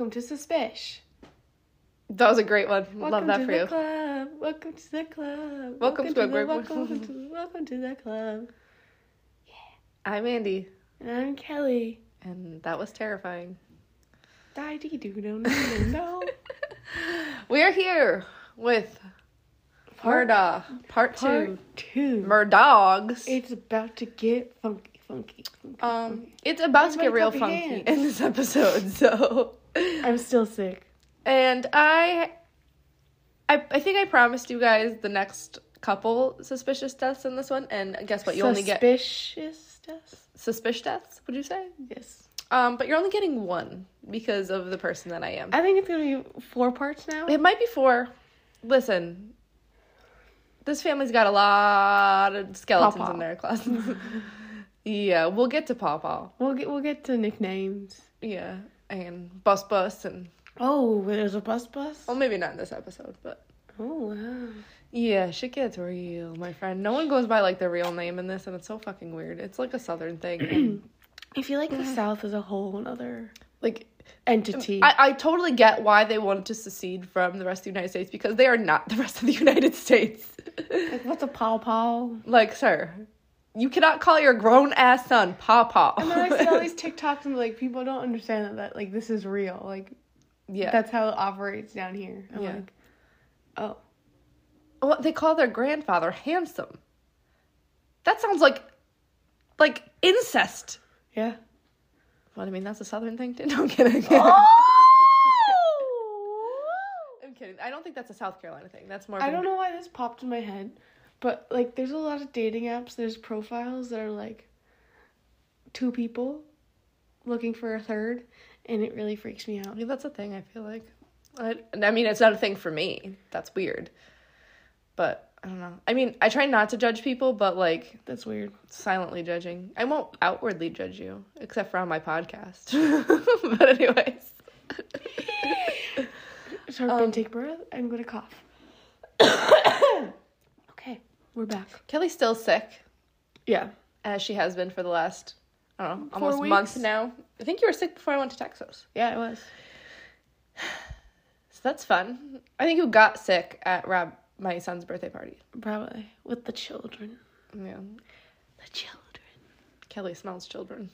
welcome to Suspish. That was a great one. Love that for you. Welcome to the club. Welcome to a great one. Welcome to the club. Yeah. I'm Andy. And I'm Kelly. And that was terrifying. No. We are here with Murdaugh Part 2. Murdaughs. It's about to get funky. It's about to get real funky in this episode, so I'm still sick. And I think I promised you guys the next couple suspicious deaths in this one, and guess what? You only get suspicious deaths, would you say? Yes. But you're only getting one because of the person that I am. I think it's going to be 4 parts now. It might be 4. Listen, this family's got a lot of skeletons in their closets. Yeah, we'll get to Paw Paw. We'll get to nicknames. Yeah, and Bus and... Oh, there's a Bus? Well, maybe not in this episode, but... Oh, wow. Yeah, shit gets real, my friend. No one goes by, like, their real name in this, and it's so fucking weird. It's, like, a southern thing. I feel like the South is a whole other, like, entity. I totally get why they wanted to secede from the rest of the United States, because they are not the rest of the United States. Like, what's a pawpaw? Like, sir... You cannot call your grown-ass son Pawpaw. And then I see all these TikToks and, like, people don't understand that, like, this is real. Like, yeah, that's how it operates down here. I'm like, oh. Well, they call their grandfather handsome. That sounds like incest. Yeah. Well, I mean, that's a southern thing, too. No, I'm kidding. Oh! I'm kidding. I don't think that's a South Carolina thing. That's more... I don't know why this popped in my head. But, like, there's a lot of dating apps. There's profiles that are, like, 2 people looking for a third. And it really freaks me out. Yeah, that's a thing, I feel like. I mean, it's not a thing for me. That's weird. But, I don't know. I mean, I try not to judge people, but, like... That's weird. Silently judging. I won't outwardly judge you. Except for on my podcast. But anyways. Sorry, take a breath. I'm going to cough. We're back. Kelly's still sick. Yeah. As she has been for the last, I don't know, almost month now. I think you were sick before I went to Texas. Yeah, I was. So that's fun. I think you got sick at Rob, my son's birthday party. Probably. With the children. Yeah. The children. Kelly smells children.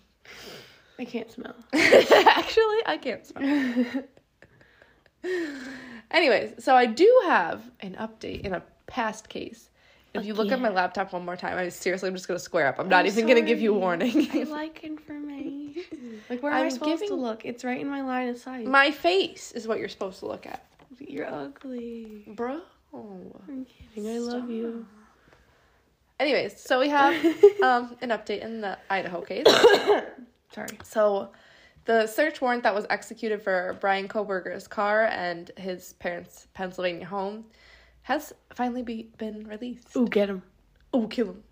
I can't smell. Actually, I can't smell. Anyways, so I do have an update in a past case. If you look at my laptop one more time, I'm just going to square up. I'm not even going to give you warning. I like information. Like, where am I supposed to look? It's right in my line of sight. My face is what you're supposed to look at. You're ugly. Bro. I'm kidding. I love you. Anyways, so we have an update in the Idaho case. Sorry. So, the search warrant that was executed for Bryan Kohberger's car and his parents' Pennsylvania home has finally been released. Ooh, get him. Ooh, kill him.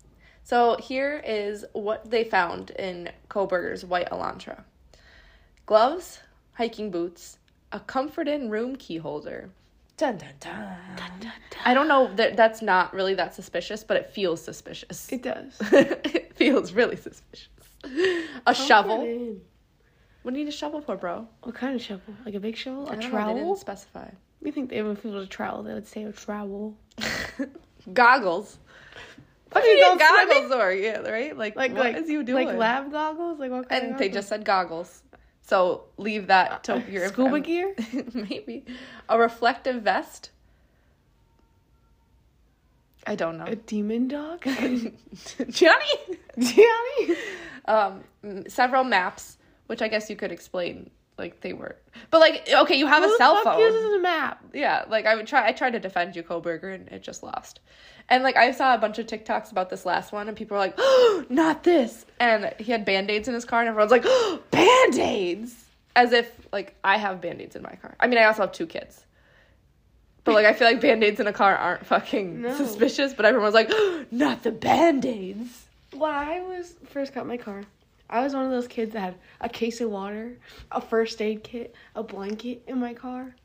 So here is what they found in Kohberger's white Elantra. Gloves, hiking boots, a Comfort Inn room key holder. Dun, dun, dun. Dun, dun, dun. I don't know. That's not really that suspicious, but it feels suspicious. It does. It feels really suspicious. A shovel. What do you need a shovel for, bro? What kind of shovel? Like a big shovel? A trowel? They didn't specify. You think they would feel a trowel? They would say a trowel. Goggles. What do you need goggles for? Yeah, right. Like what is you doing? Like lab goggles. Like what? Kind and of they just said goggles. So leave that to your scuba gear. Maybe a reflective vest. I don't know. A demon dog. Johnny. Several maps, which I guess you could explain. Like, they were. But, like, okay, you have a cell phone. Who the fuck uses a map? Yeah, like, I tried to defend you, Kohberger, and it just lost. And, like, I saw a bunch of TikToks about this last one, and people were like, oh, not this. And he had Band-Aids in his car, and everyone's like, oh, Band-Aids! As if, like, I have Band-Aids in my car. I mean, I also have 2 kids. But, like, I feel like Band-Aids in a car aren't fucking suspicious, but everyone was like, oh, not the Band-Aids. When I first got my car, I was one of those kids that had a case of water, a first aid kit, a blanket in my car.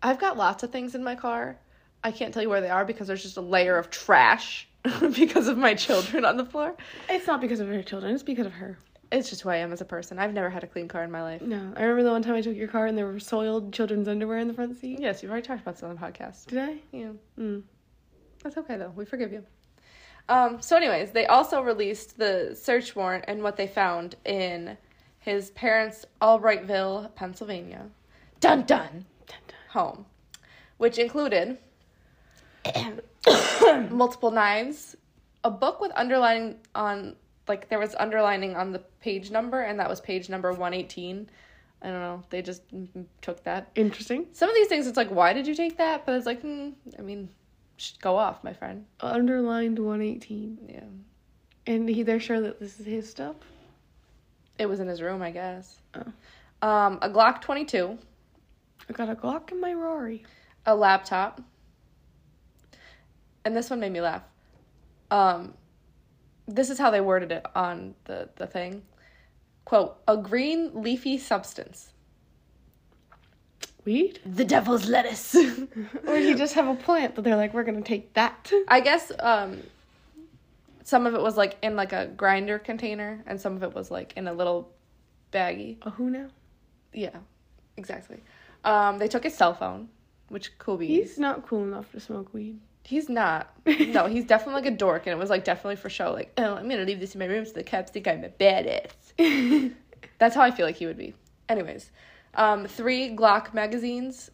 I've got lots of things in my car. I can't tell you where they are because there's just a layer of trash because of my children on the floor. It's not because of her children. It's because of her. It's just who I am as a person. I've never had a clean car in my life. No. I remember the one time I took your car and there were soiled children's underwear in the front seat. Yes, you've already talked about this on the podcast. Did I? Yeah. Mm. That's okay, though. We forgive you. So anyways, they also released the search warrant and what they found in his parents' Albrightsville, Pennsylvania. Dun-dun! Home. Which included multiple knives, a book with underlining on... Like, there was underlining on the page number, and that was page number 118. I don't know. They just took that. Interesting. Some of these things, it's like, why did you take that? But it's like, I mean, go off, my friend. Underlined 118. Yeah. And they're sure that this is his stuff? It was in his room, I guess. Oh. A Glock 22. I got a Glock in my Rory. A laptop. And this one made me laugh. This is how they worded it on the thing. Quote, a green leafy substance. Weed? The devil's lettuce. Or you just have a plant that they're like, we're going to take that. I guess some of it was like in like a grinder container and some of it was like in a little baggie. A who now? Yeah, exactly. They took his cell phone, which cool beans. He's not cool enough to smoke weed. He's not. No, he's definitely like a dork, and it was like definitely for show. Like, oh, I'm gonna leave this in my room so the cops think I'm a badass. That's how I feel like he would be. Anyways, 3 Glock magazines.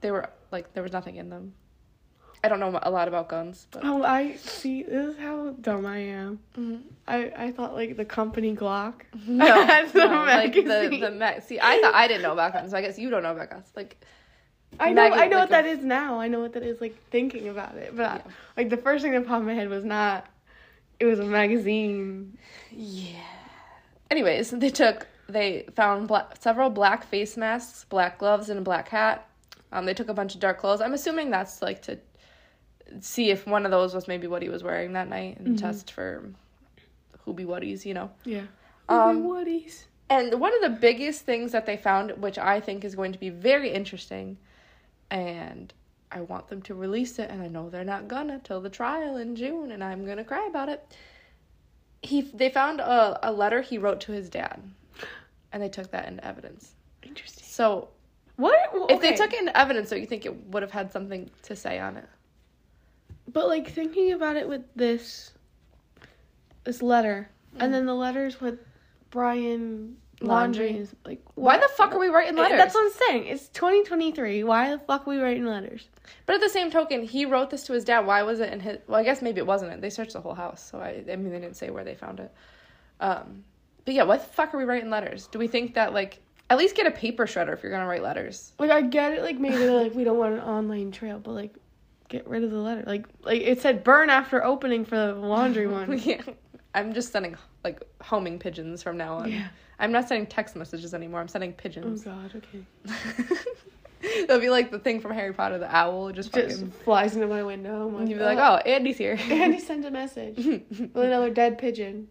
They were like there was nothing in them. I don't know a lot about guns. But... Oh, I see. This is how dumb I am. Mm-hmm. I thought like the company Glock. No, magazine. Like see, I thought I didn't know about guns. So I guess you don't know about guns. Like. I know like what that is now. I know what that is, like, thinking about it. But, yeah. The first thing that popped in my head was not... It was a magazine. Yeah. Anyways, they found several black face masks, black gloves, and a black hat. They took a bunch of dark clothes. I'm assuming that's, like, to see if one of those was maybe what he was wearing that night and test for whoobie-whaties, you know. Yeah. Whoobie-whaties. And one of the biggest things that they found, which I think is going to be very interesting, and I want them to release it, and I know they're not gonna till the trial in June, and I'm gonna cry about it. They found a letter he wrote to his dad, and they took that into evidence. Interesting. So, what well, okay. If they took it into evidence, don't you think it would have had something to say on it? But like thinking about it with this letter, and then the letters with. Brian Laundrie is like, why the fuck are we writing letters? That's what I'm saying. It's 2023. Why the fuck are we writing letters? But at the same token, he wrote this to his dad. Why was it in his... Well, I guess maybe it wasn't. They searched the whole house. So, I mean, they didn't say where they found it. But yeah, why the fuck are we writing letters? Do we think that, like... At least get a paper shredder if you're going to write letters. Like, I get it. Like, maybe they're like, we don't want an online trail. But, like, get rid of the letter. Like it said burn after opening for the laundry one. Yeah. I'm just sending, like, homing pigeons from now on. Yeah. I'm not sending text messages anymore. I'm sending pigeons. Oh, God, okay. It'll be like the thing from Harry Potter, the owl. Just fucking flies into my window. Like, you'll be like, oh, Andy's here. Andy sent a message. With another dead pigeon.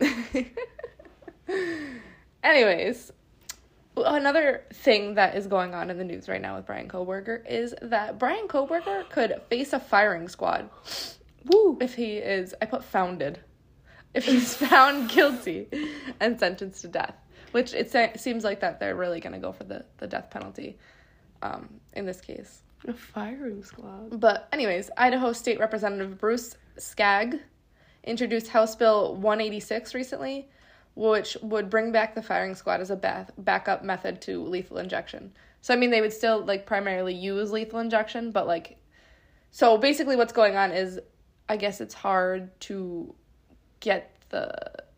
Anyways, another thing that is going on in the news right now with Bryan Kohberger is that Bryan Kohberger could face a firing squad. Woo. If he is, I put founded. If he's found guilty and sentenced to death, which it seems like that they're really going to go for the death penalty in this case. A firing squad. But anyways, Idaho State Representative Bruce Skaug introduced House Bill 186 recently, which would bring back the firing squad as a backup method to lethal injection. So, I mean, they would still, like, primarily use lethal injection, but, like... So, basically what's going on is, I guess it's hard to... get the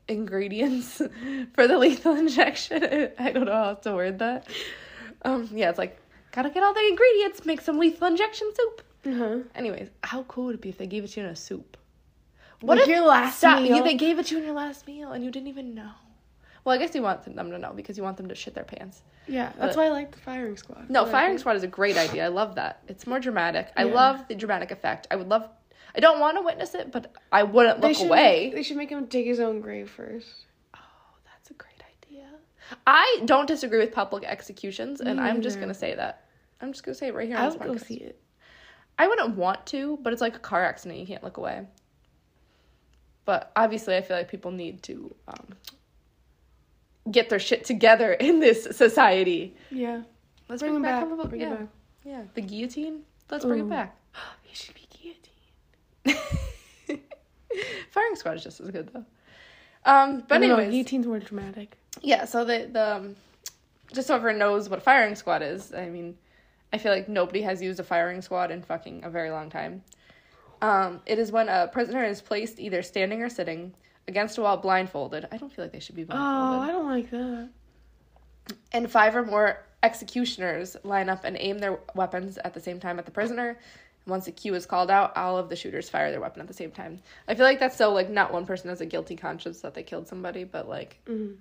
ingredients for the lethal injection. I don't know how to word that. Yeah, it's like, gotta get all the ingredients, make some lethal injection soup. Anyways, how cool would it be if they gave it to you in a soup? What like if your last meal? Yeah, they gave it to you in your last meal and you didn't even know. Well, I guess you want them to know because you want them to shit their pants. Yeah, that's why I like the firing squad. No, firing squad is a great idea. I love that. It's more dramatic. Yeah. I love the dramatic effect. I don't want to witness it, but I wouldn't look away. They should make him dig his own grave first. Oh, that's a great idea. I don't disagree with public executions, and I'm just going to say that. I'm just going to say it right here on this podcast. I would go see it. I wouldn't want to, but it's like a car accident. You can't look away. But obviously, I feel like people need to get their shit together in this society. Yeah. Let's bring them back. Bring it back. Yeah. The guillotine? Let's bring it back. He should be guillotined. Firing squad is just as good, though. But anyways. No, guillotine's more dramatic. Yeah, so the just so everyone knows what a firing squad is, I mean, I feel like nobody has used a firing squad in fucking a very long time. It is when a prisoner is placed either standing or sitting against a wall blindfolded. I don't feel like they should be blindfolded. Oh, I don't like that. And 5 or more executioners line up and aim their weapons at the same time at the prisoner. Once a cue is called out, all of the shooters fire their weapon at the same time. I feel like that's so, like, not one person has a guilty conscience that they killed somebody, but, like... Mm-hmm.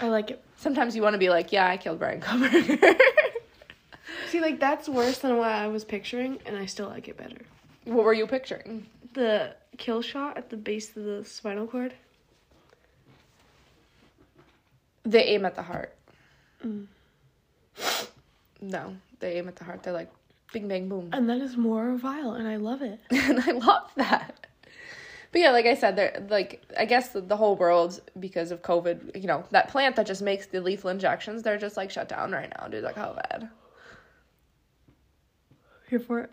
I like it. Sometimes you want to be like, yeah, I killed Bryan Kohberger. See, like, that's worse than what I was picturing, and I still like it better. What were you picturing? The kill shot at the base of the spinal cord. They aim at the heart. Mm. No, they aim at the heart. They're like, bing, bang, boom. And that is more vile, and I love it. And I love that. But yeah, like I said, they're like, I guess the whole world, because of COVID, you know, that plant that just makes the lethal injections, they're just like shut down right now due to COVID. Here for it.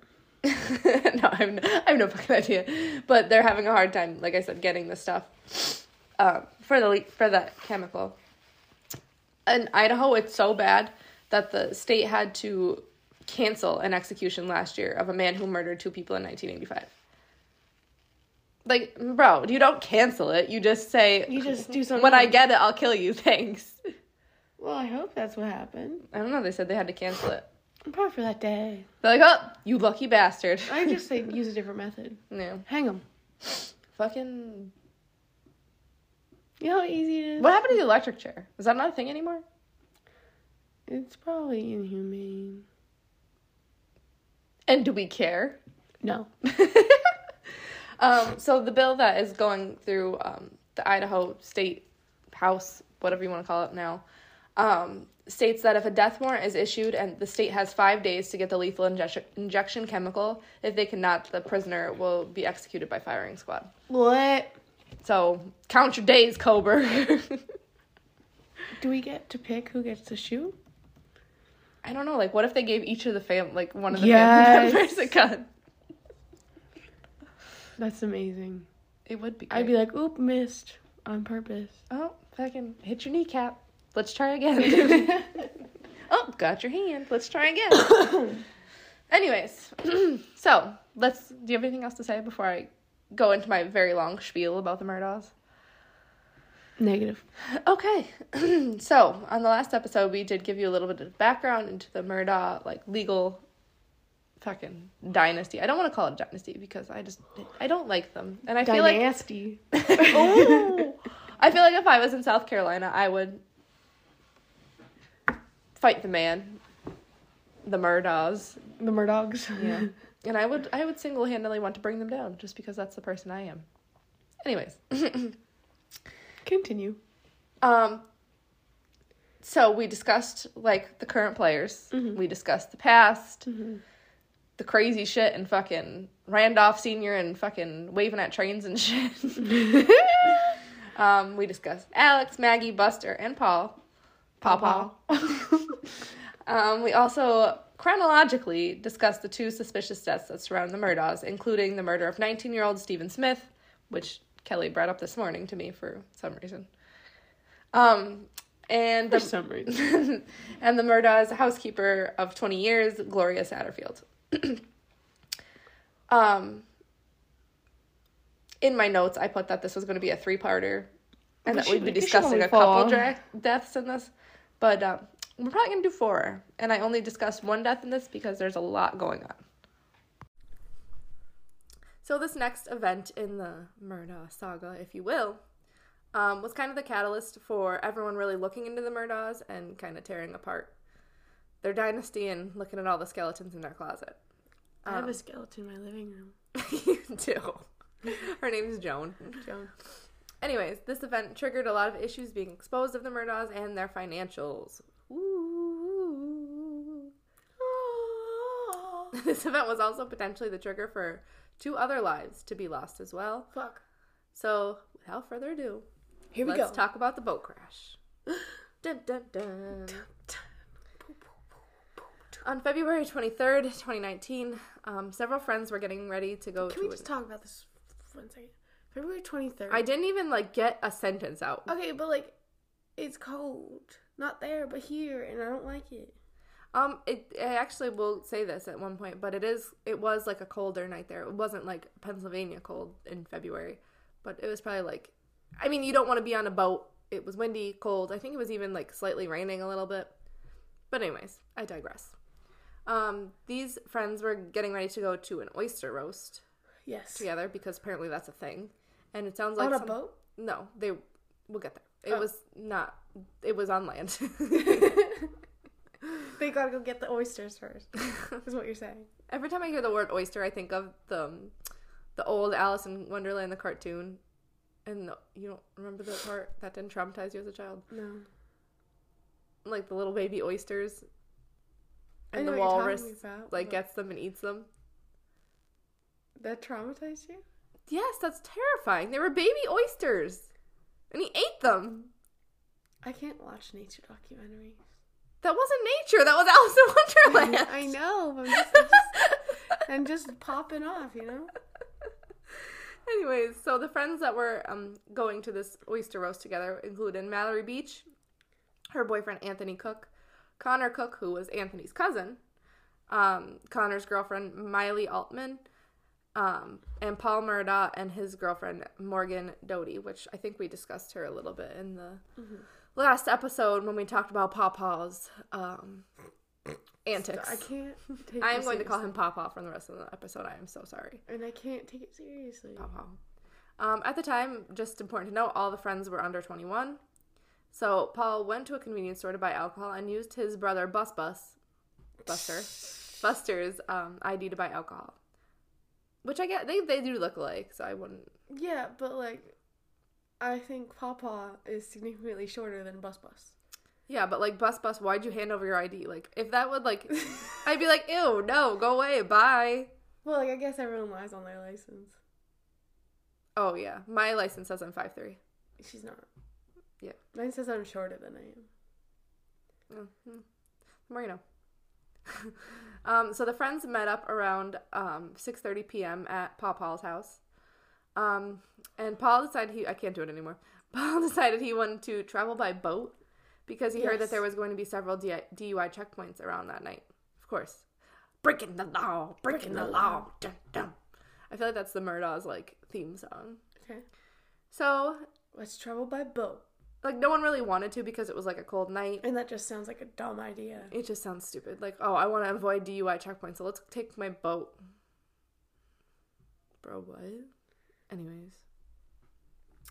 No, I have no fucking idea. But they're having a hard time, like I said, getting the stuff for the chemical. In Idaho, it's so bad that the state had to cancel an execution last year of a man who murdered 2 people in 1985. Like, bro, you don't cancel it. You just say, you just do something. When I get it, I'll kill you. Thanks. Well, I hope that's what happened. I don't know. They said they had to cancel it. Probably for that day. They're like, oh, you lucky bastard. I just say use a different method. Yeah. Hang him. Fucking. You know how easy it is? What happened to the electric chair? Is that not a thing anymore? It's probably inhumane. And do we care? No. So the bill that is going through the Idaho State House, whatever you want to call it now, states that if a death warrant is issued and the state has 5 days to get the lethal injection chemical, if they cannot, the prisoner will be executed by firing squad. What? So count your days, Kohberger. Do we get to pick who gets to shoot? I don't know. Like, what if they gave each of the family members a gun? That's amazing. It would be great. I'd be like, oop, missed on purpose. Oh, fucking hit your kneecap. Let's try again. Oh, got your hand. Let's try again. Anyways, so do you have anything else to say before I go into my very long spiel about the Murdaughs? Negative. Okay. So on the last episode, we did give you a little bit of background into the Murdaugh, like, legal fucking dynasty. I don't want to call it a dynasty because I don't like them. And I dynasty. Feel like I feel like if I was in South Carolina, I would fight the man. The Murdaughs. The Murdaughs. Yeah. And I would single handedly want to bring them down just because that's the person I am. Anyways. Continue. So we discussed, like, the current players. Mm-hmm. We discussed the past. Mm-hmm. The crazy shit and fucking Randolph Sr. and fucking waving at trains and shit. We discussed Alex, Maggie, Buster, and Paul. Paw. We also chronologically discussed the 2 suspicious deaths that surround the Murdaughs, including the murder of 19-year-old Stephen Smith, which Kelly brought up this morning to me for some reason. And for some reason. And the Murdaughs' housekeeper of 20 years, Gloria Satterfield. In my notes, I put that this was going to be a 3-parter, and that we'd be discussing a couple deaths in this, but we're probably going to do 4, and I only discussed 1 death in this because there's a lot going on. So this next event in the Murdaugh saga, if you will, was kind of the catalyst for everyone really looking into the Murdaughs and kind of tearing apart their dynasty and looking at all the skeletons in their closet. I have a skeleton in my living room. You do. Her name's Joan. Joan. Anyways, this event triggered a lot of issues being exposed of the Murdaughs and their financials. Ooh. This event was also potentially the trigger for 2 other lives to be lost as well. Fuck. So, without further ado, Here we go. Let's talk about the boat crash. Dun, dun, dun. On February 23rd, 2019, several friends were getting ready to go. Can we just talk about this for 1 second? February 23rd. I didn't even, get a sentence out. Okay, but, it's cold. Not there, but here, and I don't like it. I actually will say this at one point, but it was, a colder night there. It wasn't, Pennsylvania cold in February, but it was probably, you don't want to be on a boat. It was windy, cold. I think it was even, slightly raining a little bit. But anyways, I digress. These friends were getting ready to go to an oyster roast. Yes. Together, because apparently that's a thing. And it sounds like... On a boat? No. We'll get there. It was not... It was on land. They gotta go get the oysters first, is what you're saying. Every time I hear the word oyster, I think of the old Alice in Wonderland, the cartoon. And you don't remember that part? That didn't traumatize you as a child? No. The little baby oysters. And the walrus, gets them and eats them. That traumatized you? Yes, that's terrifying. They were baby oysters. And he ate them. I can't watch nature documentaries. That wasn't nature. That was Alice in Wonderland. I know. But I'm just popping off, you know? Anyways, so the friends that were going to this oyster roast together included Mallory Beach, her boyfriend Anthony Cook, Connor Cook, who was Anthony's cousin, Connor's girlfriend Miley Altman, and Paul Murdaugh and his girlfriend Morgan Doty, which I think we discussed her a little bit in the last episode when we talked about Pawpaw's antics. I can't take I am going to call him Pawpaw for the rest of the episode. I am so sorry. And I can't take it seriously. Pawpaw. At the time, just important to note, all the friends were under 21. So Paul went to a convenience store to buy alcohol and used his brother Buster's ID to buy alcohol. Which I get, they do look alike, so I wouldn't... Yeah, but, I think Pawpaw is significantly shorter than Bus. Yeah, but, Bus, why'd you hand over your ID? If that would, I'd be ew, no, go away, bye. Well, I guess everyone lies on their license. Oh, yeah. My license says I'm 5'3". She's not. Yeah. Mine says I'm shorter than I am. Mm-hmm. The more you know. So the friends met up around 6:30 p.m. at Pawpaw's house, and Paul decided Paul decided he wanted to travel by boat because he heard that there was going to be several DUI checkpoints around that night. Of course, breaking the law. Dun, dun. I feel like that's the Murdaugh's theme song. Okay, so let's travel by boat. No one really wanted to because it was, a cold night. And that just sounds like a dumb idea. It just sounds stupid. I want to avoid DUI checkpoints, so let's take my boat. Bro, what? Anyways.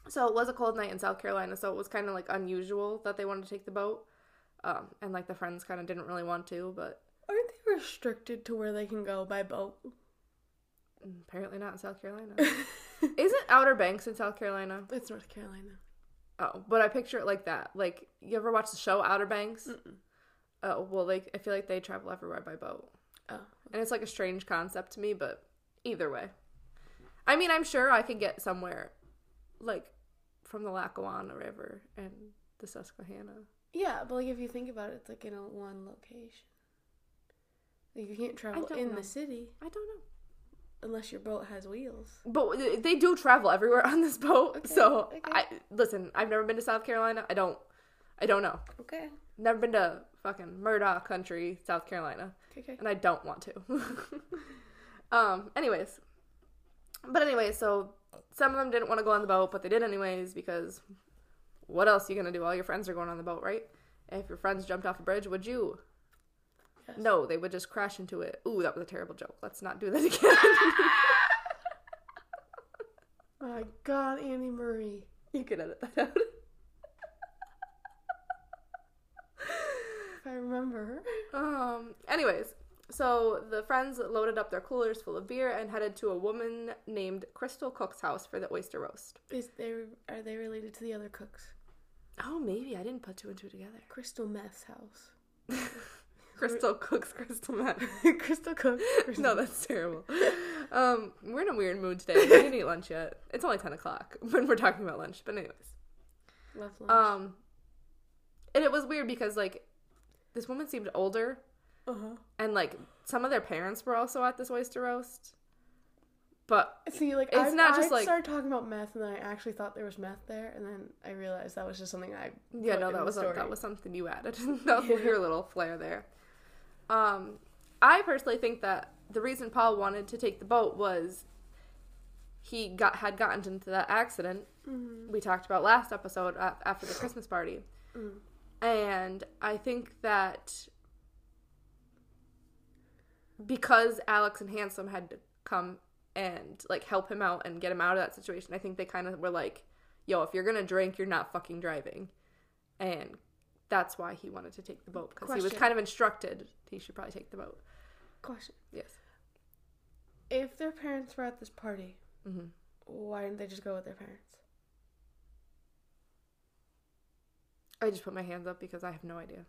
So it was a cold night in South Carolina, so it was kind of, unusual that they wanted to take the boat. And, the friends kind of didn't really want to, but... Aren't they restricted to where they can go by boat? Apparently not in South Carolina. Isn't Outer Banks in South Carolina? It's North Carolina. Oh, but I picture it like that. You ever watch the show Outer Banks? Mm-mm. Oh, well, I feel like they travel everywhere by boat. Oh. And it's, a strange concept to me, but either way. I mean, I'm sure I could get somewhere, from the Lackawanna River and the Susquehanna. Yeah, but, if you think about it, it's, in one location. You can't travel in the city. I don't know. Unless your boat has wheels. But they do travel everywhere on this boat. Okay, so, okay. I've never been to South Carolina. I don't know. Okay. Never been to fucking Murdaugh country, South Carolina. Okay. And I don't want to. Anyways, so some of them didn't want to go on the boat, but they did anyways because what else are you going to do? All your friends are going on the boat, right? If your friends jumped off a bridge, would you? Yes. No, they would just crash into it. Ooh, that was a terrible joke. Let's not do that again. Oh, my God, Annie Marie. You could edit that out. If I remember. Anyways, so the friends loaded up their coolers full of beer and headed to a woman named Crystal Cook's house for the oyster roast. Are they related to the other Cooks? Oh, maybe. I didn't put two and two together. Crystal Meth's house. Crystal Cook's Crystal Meth. Crystal Cook. No, that's terrible. We're in a weird mood today. We didn't eat lunch yet. It's only 10 o'clock when we're talking about lunch. But anyways. Love lunch. And it was weird because, like, this woman seemed older. Uh-huh. And, like, some of their parents were also at this oyster roast. But see, like, I started talking about meth, and then I actually thought there was meth there, and then I realized that was just something I that was something you added. That was your little flair there. I personally think that the reason Paul wanted to take the boat was he had gotten into that accident we talked about last episode after the Christmas party, and I think that because Alex and Handsome had come and, like, help him out and get him out of that situation, I think they kind of were like, yo, if you're going to drink, you're not fucking driving. And that's why he wanted to take the boat, because he was kind of instructed he should probably take the boat. Question. Yes. If their parents were at this party, why didn't they just go with their parents? I just put my hands up because I have no idea.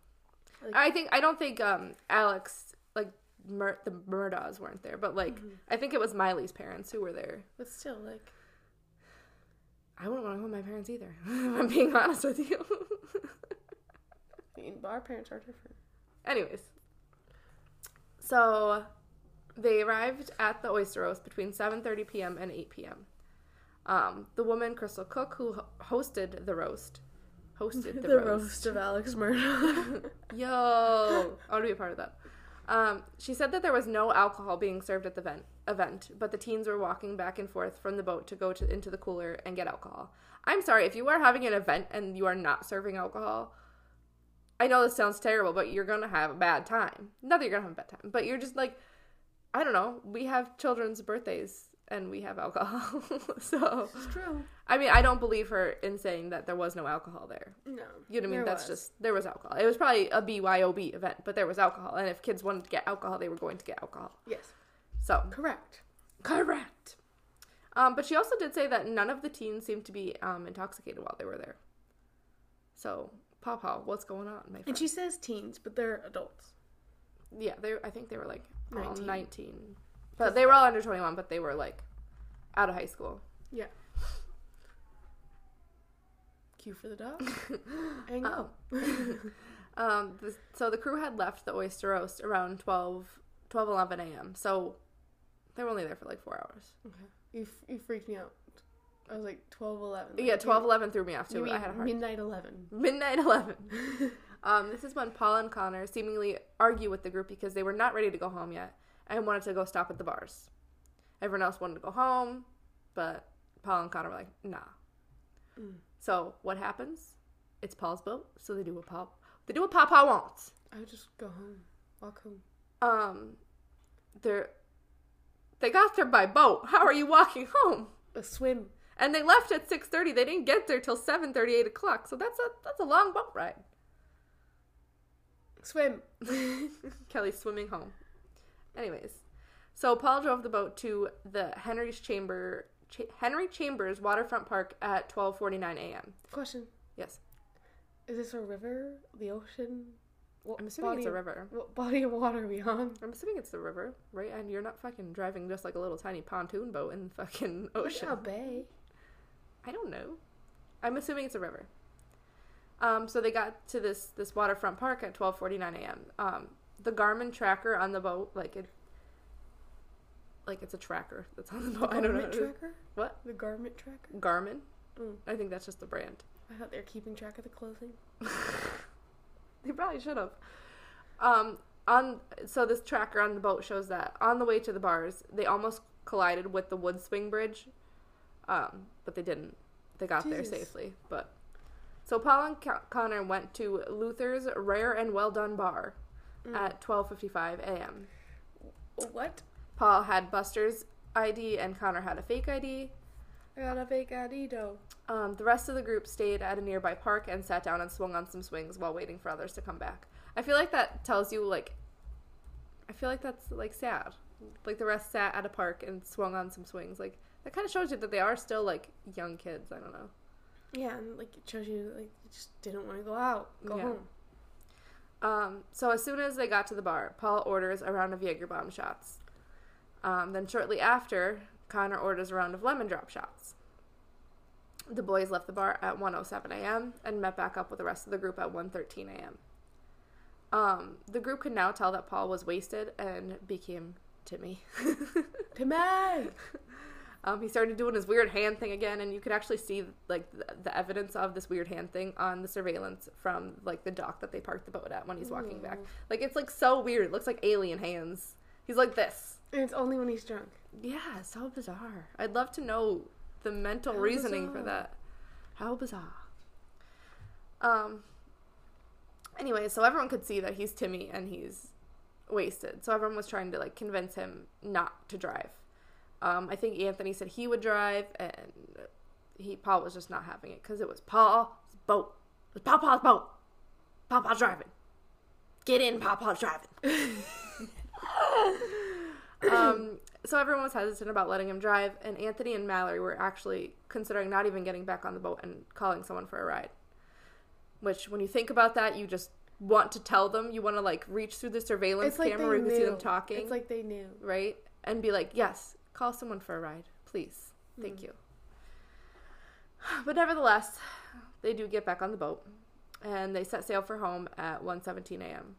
Like, I don't think Alex, like, the Murdaughs weren't there, but, like, I think it was Miley's parents who were there. But still, like, I wouldn't want to go with my parents either, if I'm being honest with you. I mean, our parents are different. Anyways. So, they arrived at the oyster roast between 7:30 p.m. and 8 p.m. The woman, Crystal Cook, who hosted the roast. The roast of Alex Murdaugh. Yo! I want to be a part of that. She said that there was no alcohol being served at the event, but the teens were walking back and forth from the boat to go into the cooler and get alcohol. I'm sorry, if you are having an event and you are not serving alcohol, I know this sounds terrible, but you're going to have a bad time. Not that you're going to have a bad time, but you're just like, I don't know, we have children's birthdays and we have alcohol. So it's true. I mean, I don't believe her in saying that there was no alcohol there. No. You know what I mean? There was alcohol. It was probably a BYOB event, but there was alcohol. And if kids wanted to get alcohol, they were going to get alcohol. Yes. So. Correct. But she also did say that none of the teens seemed to be intoxicated while they were there. So, Pawpaw, what's going on, my friend? And she says teens, but they're adults. Yeah, I think they were, like, 19. 19. But they were all under 21, but they were, like, out of high school. Yeah. Cue for the dog. And go. So the crew had left the oyster roast around 11 a.m. So they were only there for, like, 4 hours. Okay. You freaked me out. I was like 11. Yeah, 11 threw me off too. I had a heart. Midnight 11. This is when Paul and Connor seemingly argue with the group because they were not ready to go home yet and wanted to go stop at the bars. Everyone else wanted to go home, but Paul and Connor were like, nah. Mm. So what happens? It's Paul's boat, so they do what Papa wants. I just go home. Walk home. They got there by boat. How are you walking home? A swim. And they left at 6:30. They didn't get there till 7:30, 8 o'clock. So that's a long boat ride. Swim. Kelly's swimming home. Anyways, so Paul drove the boat to the Henry Chambers Waterfront Park at 12:49 a.m. Question. Yes. Is this a river? The ocean? What, I'm assuming it's a river. What body of water are we on? I'm assuming it's the river, right? And you're not fucking driving just like a little tiny pontoon boat in the fucking ocean. Look at a bay. I don't know. I'm assuming it's a river. So they got to this waterfront park at 12:49 a.m. The Garmin tracker on the boat, it's a tracker that's on the boat. I don't know. Tracker? What? The garment tracker? Garmin? Mm. I think that's just the brand. I thought they were keeping track of the clothing. They probably should have. So this tracker on the boat shows that on the way to the bars, they almost collided with the wood swing bridge, but they didn't. They got there safely. But so Paul and Connor went to Luther's Rare and Well Done Bar at 12:55 a.m. What? Paul had Buster's ID and Connor had a fake ID. I got a fake ID, though. The rest of the group stayed at a nearby park and sat down and swung on some swings while waiting for others to come back. I feel like that tells you, like, I feel like that's, like, sad. Like, the rest sat at a park and swung on some swings. Like, that kind of shows you that they are still, like, young kids. I don't know. Yeah, and, like, it shows you, like, you just didn't want to go out. Go home. So as soon as they got to the bar, Paul orders a round of Jaeger bomb shots. Then shortly after, Connor orders a round of lemon drop shots. The boys left the bar at 1:07 a.m. and met back up with the rest of the group at 1:13 a.m. The group could now tell that Paul was wasted and became Timmy. Timmy! He started doing his weird hand thing again, and you could actually see, like, the evidence of this weird hand thing on the surveillance from, like, the dock that they parked the boat at when he's walking back. Like, it's, like, so weird. It looks like alien hands. He's like this. And it's only when he's drunk. Yeah, so bizarre. I'd love to know the mental reasoning for that. How bizarre. Anyway, so everyone could see that he's Timmy and he's wasted. So everyone was trying to, like, convince him not to drive. I think Anthony said he would drive, and Paul was just not having it, because it was Paul's boat. It was Papa's boat. Papa's driving. Get in, Papa's driving. So everyone was hesitant about letting him drive, and Anthony and Mallory were actually considering not even getting back on the boat and calling someone for a ride. Which, when you think about that, you just want to tell them. You want to, like, reach through the surveillance camera where you can see them talking. It's like they knew. Right? And be like, yes, call someone for a ride, please. Thank you. But nevertheless, they do get back on the boat, and they set sail for home at 1:17 a.m.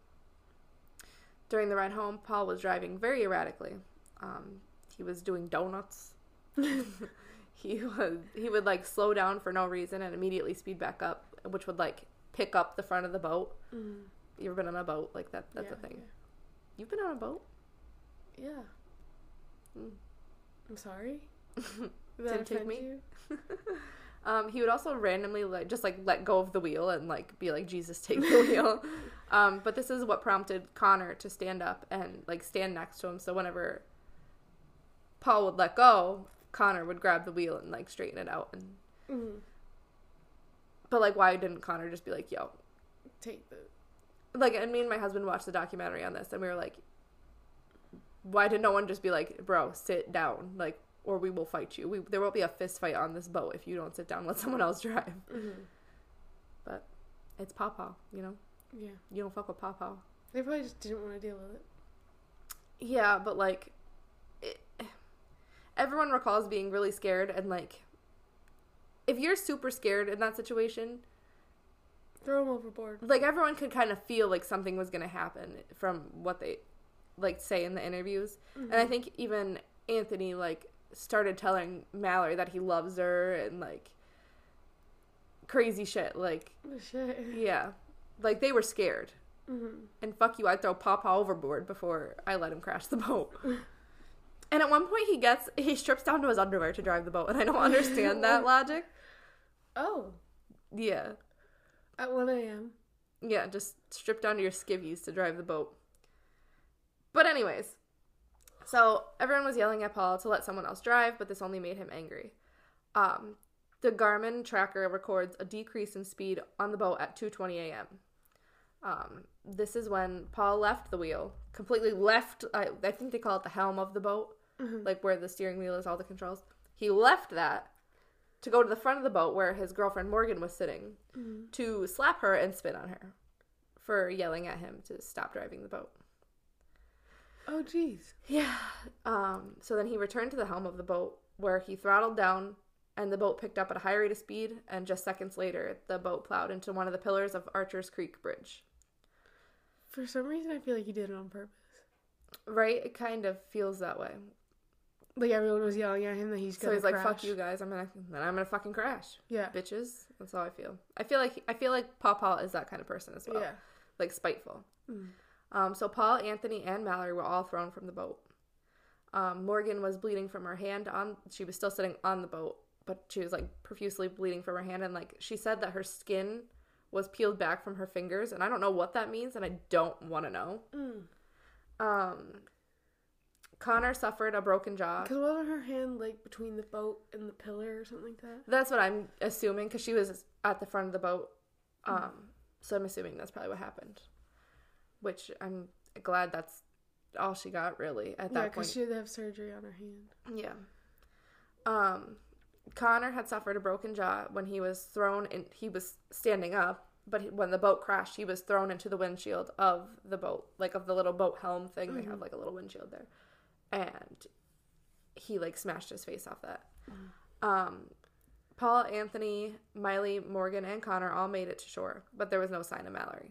During the ride home, Paul was driving very erratically. He was doing donuts. He would, like, slow down for no reason and immediately speed back up, which would, like, pick up the front of the boat. Mm-hmm. You ever been on a boat? Like, that's a thing. Yeah. You've been on a boat? Yeah. Mm. I'm sorry. Did it take me? He would also randomly, like, just, like, let go of the wheel and, like, be like, Jesus, take the wheel. But this is what prompted Connor to stand up and, like, stand next to him. So whenever Paul would let go, Connor would grab the wheel and, like, straighten it out. And But, like, why didn't Connor just be like, yo, take the... Like, and me and my husband watched the documentary on this, and we were like, why did no one just be like, bro, sit down, like, or we will fight you. There won't be a fist fight on this boat if you don't sit down, let someone else drive. Mm-hmm. But it's Pawpaw, you know? Yeah. You don't fuck with Pawpaw. They probably just didn't want to deal with it. Yeah, but, like, everyone recalls being really scared, and, like, if you're super scared in that situation, throw them overboard. Like, everyone could kind of feel like something was going to happen from what they, like, say in the interviews. Mm-hmm. And I think even Anthony, like, started telling Mallory that he loves her and, like, crazy shit. Like, shit. Yeah. Like, they were scared. Mm-hmm. And fuck you, I'd throw Pawpaw overboard before I let him crash the boat. And at one point he strips down to his underwear to drive the boat, and I don't understand that logic. Oh. Yeah. At 1 a.m. Yeah, just strip down to your skivvies to drive the boat. But anyways, so everyone was yelling at Paul to let someone else drive, but this only made him angry. The Garmin tracker records a decrease in speed on the boat at 2:20 a.m. This is when Paul left the wheel, completely left, I think they call it the helm of the boat, like where the steering wheel is, all the controls. He left that to go to the front of the boat where his girlfriend Morgan was sitting to slap her and spit on her for yelling at him to stop driving the boat. Oh, geez. Yeah. So then he returned to the helm of the boat where he throttled down, and the boat picked up at a high rate of speed, and just seconds later, the boat plowed into one of the pillars of Archer's Creek Bridge. For some reason, I feel like he did it on purpose. Right? It kind of feels that way. Like, everyone was yelling at him that he's gonna crash. So he's like, fuck you guys, I'm gonna fucking crash. Yeah. Bitches. That's how I feel. I feel like Pawpaw is that kind of person as well. Yeah. Like, spiteful. Mm. So Paul, Anthony, and Mallory were all thrown from the boat. Morgan was bleeding from her hand. She was still sitting on the boat, but she was, like, profusely bleeding from her hand, and, like, she said that her skin was peeled back from her fingers, and I don't know what that means, and I don't want to know. Mm. Connor suffered a broken jaw. Because wasn't her hand, like, between the boat and the pillar or something like that? That's what I'm assuming, because she was at the front of the boat, so I'm assuming that's probably what happened, which I'm glad that's all she got, really, at that point. Yeah, because she did have surgery on her hand. Yeah. Connor had suffered a broken jaw when he was thrown in. He was standing up, but when the boat crashed, he was thrown into the windshield of the boat, like, of the little boat helm thing. Mm-hmm. They have, like, a little windshield there, and he, like, smashed his face off that. Mm-hmm. Paul, Anthony, Miley, Morgan, and Connor all made it to shore, but there was no sign of Mallory.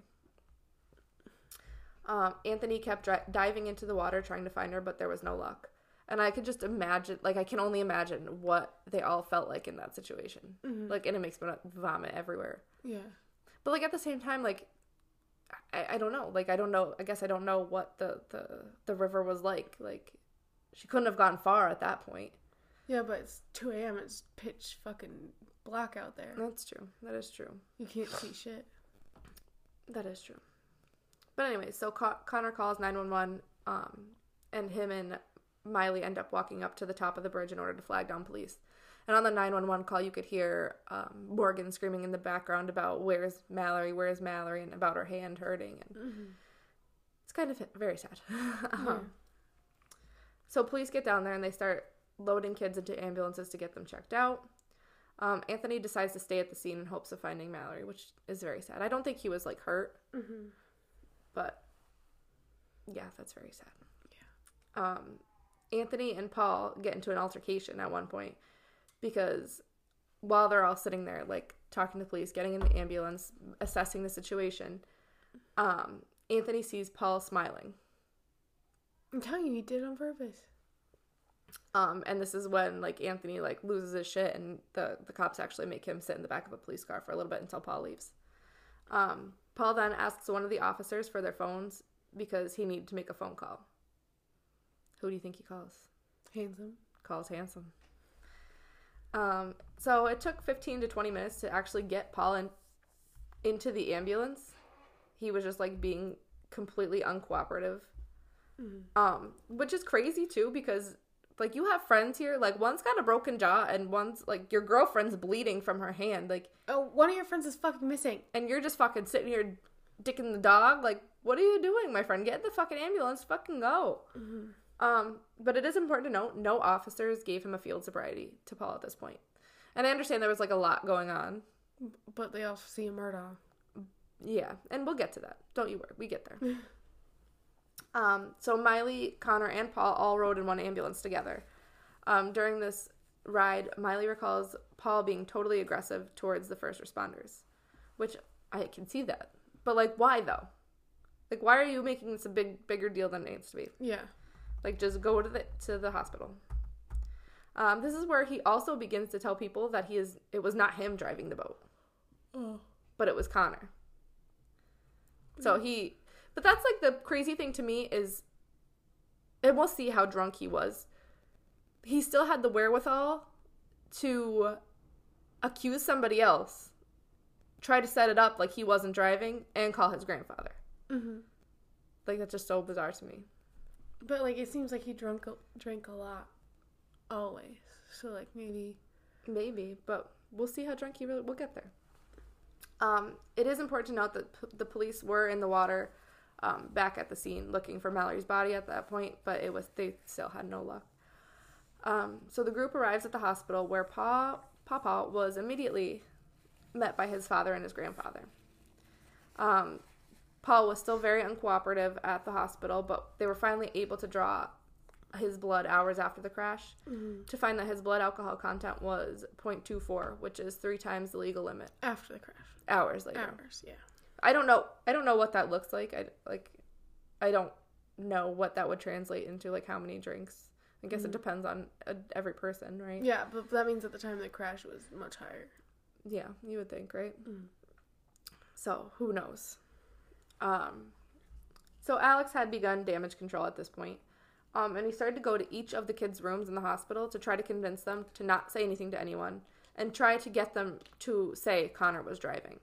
Anthony kept diving into the water trying to find her, but there was no luck. And I could just imagine, like, I can only imagine what they all felt like in that situation. Mm-hmm. Like, and it makes me vomit everywhere. Yeah. But, like, at the same time, like, I don't know. Like, I don't know. I guess I don't know what the river was like. Like, she couldn't have gone far at that point. Yeah, but it's 2 a.m. It's pitch fucking black out there. That's true. That is true. You can't see shit. That is true. But anyway, so Connor calls 911, and him and Miley end up walking up to the top of the bridge in order to flag down police. And on the 911 call, you could hear Morgan screaming in the background about where's Mallory, and about her hand hurting. And mm-hmm. It's kind of very sad. Yeah. So police get down there, and they start loading kids into ambulances to get them checked out. Anthony decides to stay at the scene in hopes of finding Mallory, which is very sad. I don't think he was, like, hurt. Mm-hmm. But, yeah, that's very sad. Yeah. Anthony and Paul get into an altercation at one point, because while they're all sitting there, like, talking to police, getting in the ambulance, assessing the situation, Anthony sees Paul smiling. I'm telling you, he did it on purpose. And this is when, like, Anthony, like, loses his shit, and the cops actually make him sit in the back of a police car for a little bit until Paul leaves. Paul then asks one of the officers for their phones because he needed to make a phone call. Who do you think he calls? Handsome. Calls Handsome. So it took 15 to 20 minutes to actually get Paul into the ambulance. He was just, like, being completely uncooperative. Mm-hmm. Which is crazy, too, because, like, you have friends here. Like, one's got a broken jaw, and one's, like, your girlfriend's bleeding from her hand. Like, oh, one of your friends is fucking missing. And you're just fucking sitting here dicking the dog. Like, what are you doing, my friend? Get in the fucking ambulance. Fucking go. Mm-hmm. But it is important to note, no officers gave him a field sobriety to Paul at this point. And I understand there was, like, a lot going on. But they also see a Murdaugh. Yeah, and we'll get to that. Don't you worry. We get there. So Miley, Connor, and Paul all rode in one ambulance together. During this ride, Miley recalls Paul being totally aggressive towards the first responders, which I can see that. But, like, why, though? Like, why are you making this a bigger deal than it needs to be? Yeah. Like, just go to the hospital. This is where he also begins to tell people that it was not him driving the boat. Oh. But it was Connor. So but that's, like, the crazy thing to me is, and we'll see how drunk he was, he still had the wherewithal to accuse somebody else, try to set it up like he wasn't driving, and call his grandfather. Mm-hmm. Like, that's just so bizarre to me. But, like, it seems like he drank a lot always. So, like, maybe, but we'll see how drunk he really... We'll get there. It is important to note that the police were in the water back at the scene looking for Mallory's body at that point, but they still had no luck. So the group arrives at the hospital, where Papa was immediately met by his father and his grandfather. Paul was still very uncooperative at the hospital, but they were finally able to draw his blood hours after the crash, mm-hmm. to find that his blood alcohol content was 0.24, which is 3 times the legal limit. After the crash. Hours later. Hours, yeah. I don't know what that looks like. I don't know what that would translate into, like, how many drinks. I guess mm-hmm. it depends on every person, right? Yeah, but that means at the time the crash was much higher. Yeah, you would think, right? Mm-hmm. So, who knows? So Alex had begun damage control at this point. And he started to go to each of the kids' rooms in the hospital to try to convince them to not say anything to anyone and try to get them to say Connor was driving.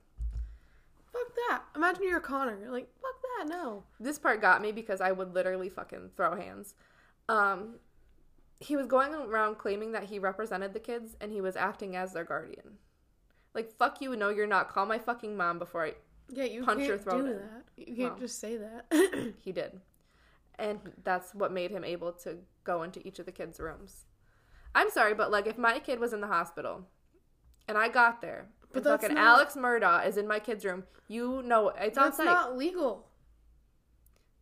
Fuck that. Imagine you're Connor. You're like, fuck that, no. This part got me because I would literally fucking throw hands. He was going around claiming that he represented the kids and he was acting as their guardian. Like, fuck you, no, you're not. Call my fucking mom before I punch your throat in. Yeah, you can't do that. You can't just say that. He did. And that's what made him able to go into each of the kids' rooms. I'm sorry, but, like, if my kid was in the hospital and I got there, but fucking Alex Murdaugh is in my kid's room, you know, it's on site. That's not legal.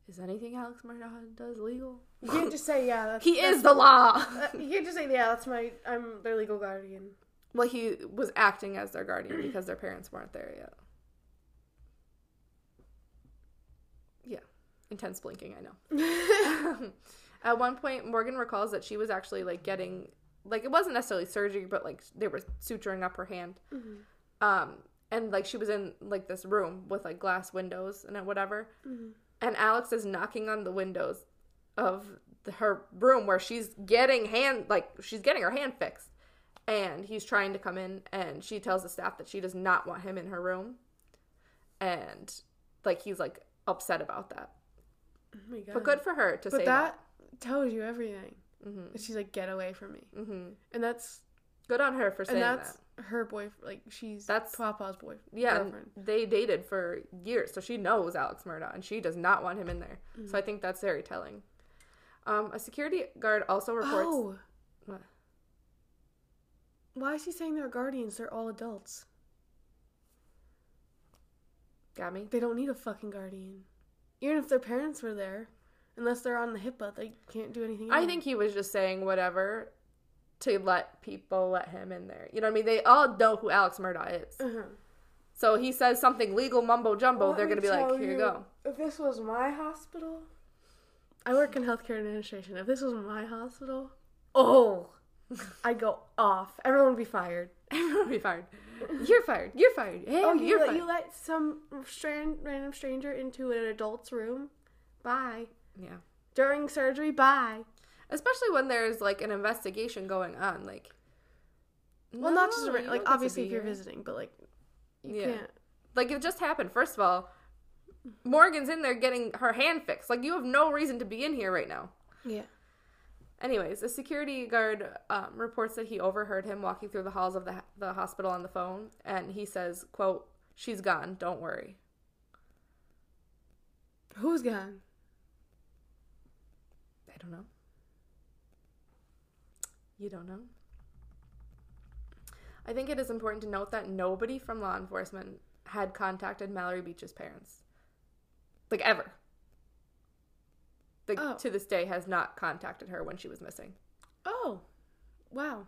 Is anything Alex Murdaugh does legal? You can't just say, yeah, that's... He is the law! You can't just say, yeah, that's my... I'm their legal guardian. Well, he was acting as their guardian because their parents weren't there yet. Yeah. Intense blinking, I know. At one point, Morgan recalls that she was actually, like, getting... Like, it wasn't necessarily surgery, but, like, they were suturing up her hand. Mm-hmm. And, like, she was in, like, this room with, like, glass windows and whatever. Mm-hmm. And Alex is knocking on the windows of her room where she's getting her hand fixed. And he's trying to come in, and she tells the staff that she does not want him in her room. And, like, he's, like, upset about that. Oh, my God. But good for her to say that. But that tells you everything. Mm-hmm. She's like, get away from me. Mm-hmm. And that's... Good on her for saying that. And that's her boyfriend. Like, that's Papa's boyfriend. Yeah, they dated for years, so she knows Alex Murdaugh, and she does not want him in there. Mm-hmm. So I think that's very telling. A security guard also reports... Oh! What? Why is she saying they're guardians? They're all adults. Got me? They don't need a fucking guardian. Even if their parents were there, unless they're on the HIPAA, they can't do anything. I think he was just saying whatever to let people let him in there. You know what I mean? They all know who Alex Murdaugh is. Uh-huh. So he says something legal mumbo-jumbo, they're going to be like, here you go. If this was my hospital... I work in healthcare administration. If this was my hospital... Oh! I go off. Everyone would be fired. Everyone would be fired. You're fired. You're fired. Hey, oh, you're fired. You let some random stranger into an adult's room? Bye. Yeah. During surgery? Bye. Especially when there's, like, an investigation going on. Like, well, not just, like, obviously if you're visiting, but, like, you can't. Like, it just happened. First of all, Morgan's in there getting her hand fixed. Like, you have no reason to be in here right now. Yeah. Anyways, a security guard reports that he overheard him walking through the halls of the hospital on the phone, and he says, quote, she's gone, don't worry. Who's gone? I don't know. You don't know? I think it is important to note that nobody from law enforcement had contacted Mallory Beach's parents. Like, ever. To this day has not contacted her when she was missing. Oh, wow.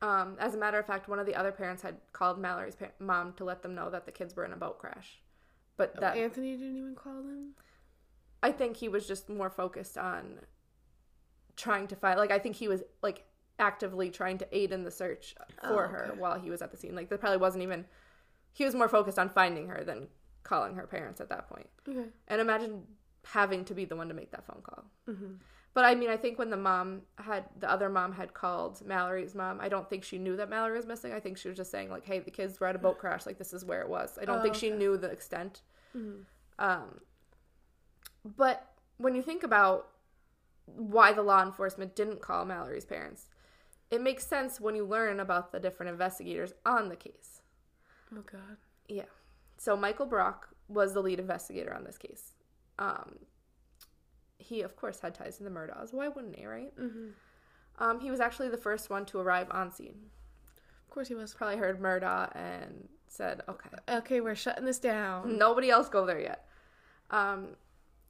As a matter of fact, one of the other parents had called Mallory's mom to let them know that the kids were in a boat crash. But Anthony didn't even call them? I think he was just more focused on trying to find... Like, I think he was, like, actively trying to aid in the search for her while he was at the scene. Like, there probably wasn't even... He was more focused on finding her than calling her parents at that point. Okay. And imagine... having to be the one to make that phone call. Mm-hmm. But I mean, I think when the other mom had called Mallory's mom, I don't think she knew that Mallory was missing. I think she was just saying, like, hey, the kids were at a boat crash. Like, this is where it was. I don't think she knew the extent. Mm-hmm. But when you think about why the law enforcement didn't call Mallory's parents, it makes sense when you learn about the different investigators on the case. Oh, God. Yeah. So Michael Brock was the lead investigator on this case. He, of course, had ties to the Murdaughs. Why wouldn't he, right? Mm-hmm. He was actually the first one to arrive on scene. Of course he was. Probably heard Murdaugh and said, Okay, we're shutting this down. Nobody else go there yet.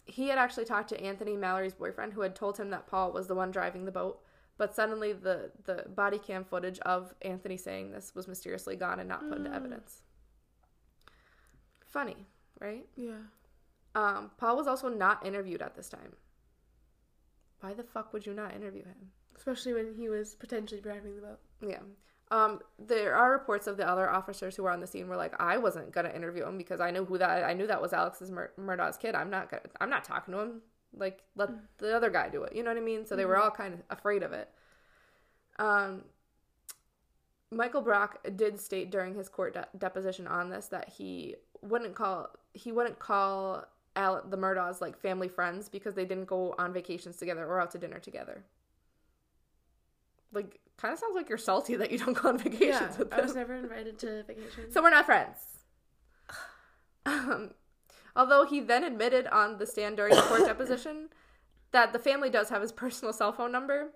He had actually talked to Anthony, Mallory's boyfriend, who had told him that Paul was the one driving the boat. But suddenly the body cam footage of Anthony saying this was mysteriously gone and not put into evidence. Funny, right? Yeah. Paul was also not interviewed at this time. Why the fuck would you not interview him? Especially when he was potentially driving the boat. Yeah. There are reports of the other officers who were on the scene were like, I wasn't going to interview him because I knew that was Alex's Murdaugh's kid. I'm not talking to him. Like, let the other guy do it. You know what I mean? So they were all kind of afraid of it. Michael Brock did state during his court deposition on this that he wouldn't call the Murdaughs, like, family friends because they didn't go on vacations together or out to dinner together. Like, kind of sounds like you're salty that you don't go on vacations with them. I was never invited to vacation. So we're not friends. Although he then admitted on the stand during the court deposition that the family does have his personal cell phone number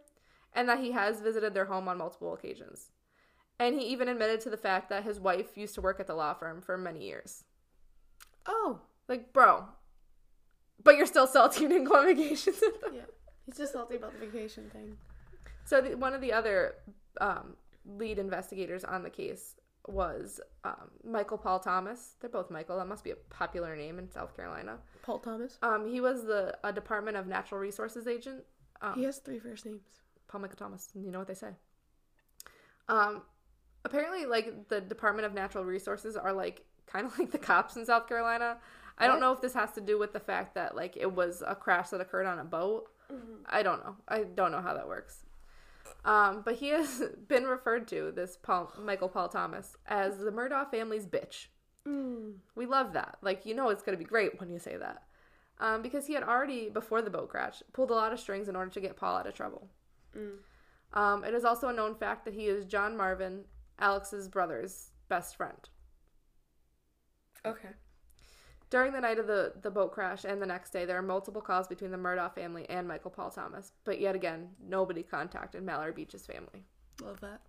and that he has visited their home on multiple occasions. And he even admitted to the fact that his wife used to work at the law firm for many years. Oh. Like, bro. But you're still salty you didn't go on vacations with them. Yeah. He's just salty about the vacation thing. So one of the other lead investigators on the case was Michael Paul Thomas. They're both Michael. That must be a popular name in South Carolina. Paul Thomas. He was a Department of Natural Resources agent. He has three first names. Paul Michael Thomas. You know what they say. Apparently, the Department of Natural Resources are, kind of like the cops in South Carolina. I don't know if this has to do with the fact that, it was a crash that occurred on a boat. Mm-hmm. I don't know. I don't know how that works. But he has been referred to, Michael Paul Thomas, as the Murdaugh family's bitch. Mm. We love that. It's going to be great when you say that. Because he had already, before the boat crash, pulled a lot of strings in order to get Paul out of trouble. Mm. It is also a known fact that he is John Marvin, Alex's brother's best friend. Okay. During the night of the boat crash and the next day, there are multiple calls between the Murdaugh family and Michael Paul Thomas. But yet again, nobody contacted Mallory Beach's family. Love that.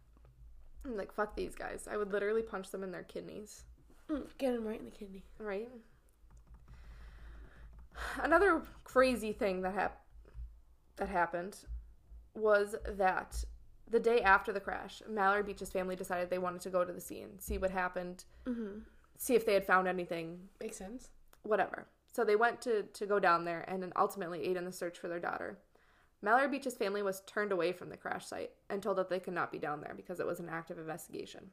I'm like, fuck these guys. I would literally punch them in their kidneys. Get them right in the kidney. Right? Another crazy thing that happened was that the day after the crash, Mallory Beach's family decided they wanted to go to the scene, see what happened. Mm-hmm. See if they had found anything. Makes sense. Whatever. So they went to go down there and then ultimately aid in the search for their daughter. Mallory Beach's family was turned away from the crash site and told that they could not be down there because it was an active investigation.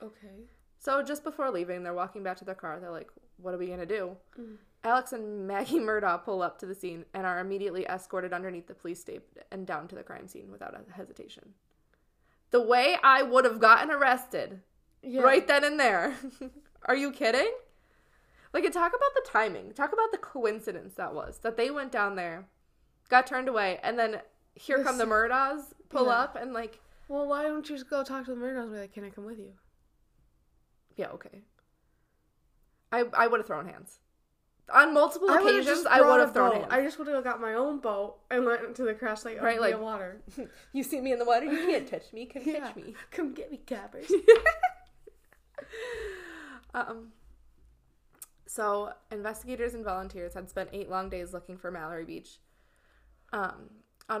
Okay. So just before leaving, they're walking back to their car. They're like, what are we going to do? Mm. Alex and Maggie Murdaugh pull up to the scene and are immediately escorted underneath the police tape and down to the crime scene without hesitation. The way I would have gotten arrested. Yeah. Right then and there. Are you kidding? Talk about the timing. Talk about the coincidence that was. That they went down there, got turned away, and then come the Murdaughs pull up and, Well, why don't you just go talk to the Murdaughs and be like, can I come with you? Yeah, okay. I would have thrown hands. On multiple occasions, I would have thrown hands. I just would have got my own boat and went to the crash site of the water. You see me in the water? You can't touch me. Come catch me. Come get me, cabbers. So investigators and volunteers had spent 8 long days looking for Mallory Beach. On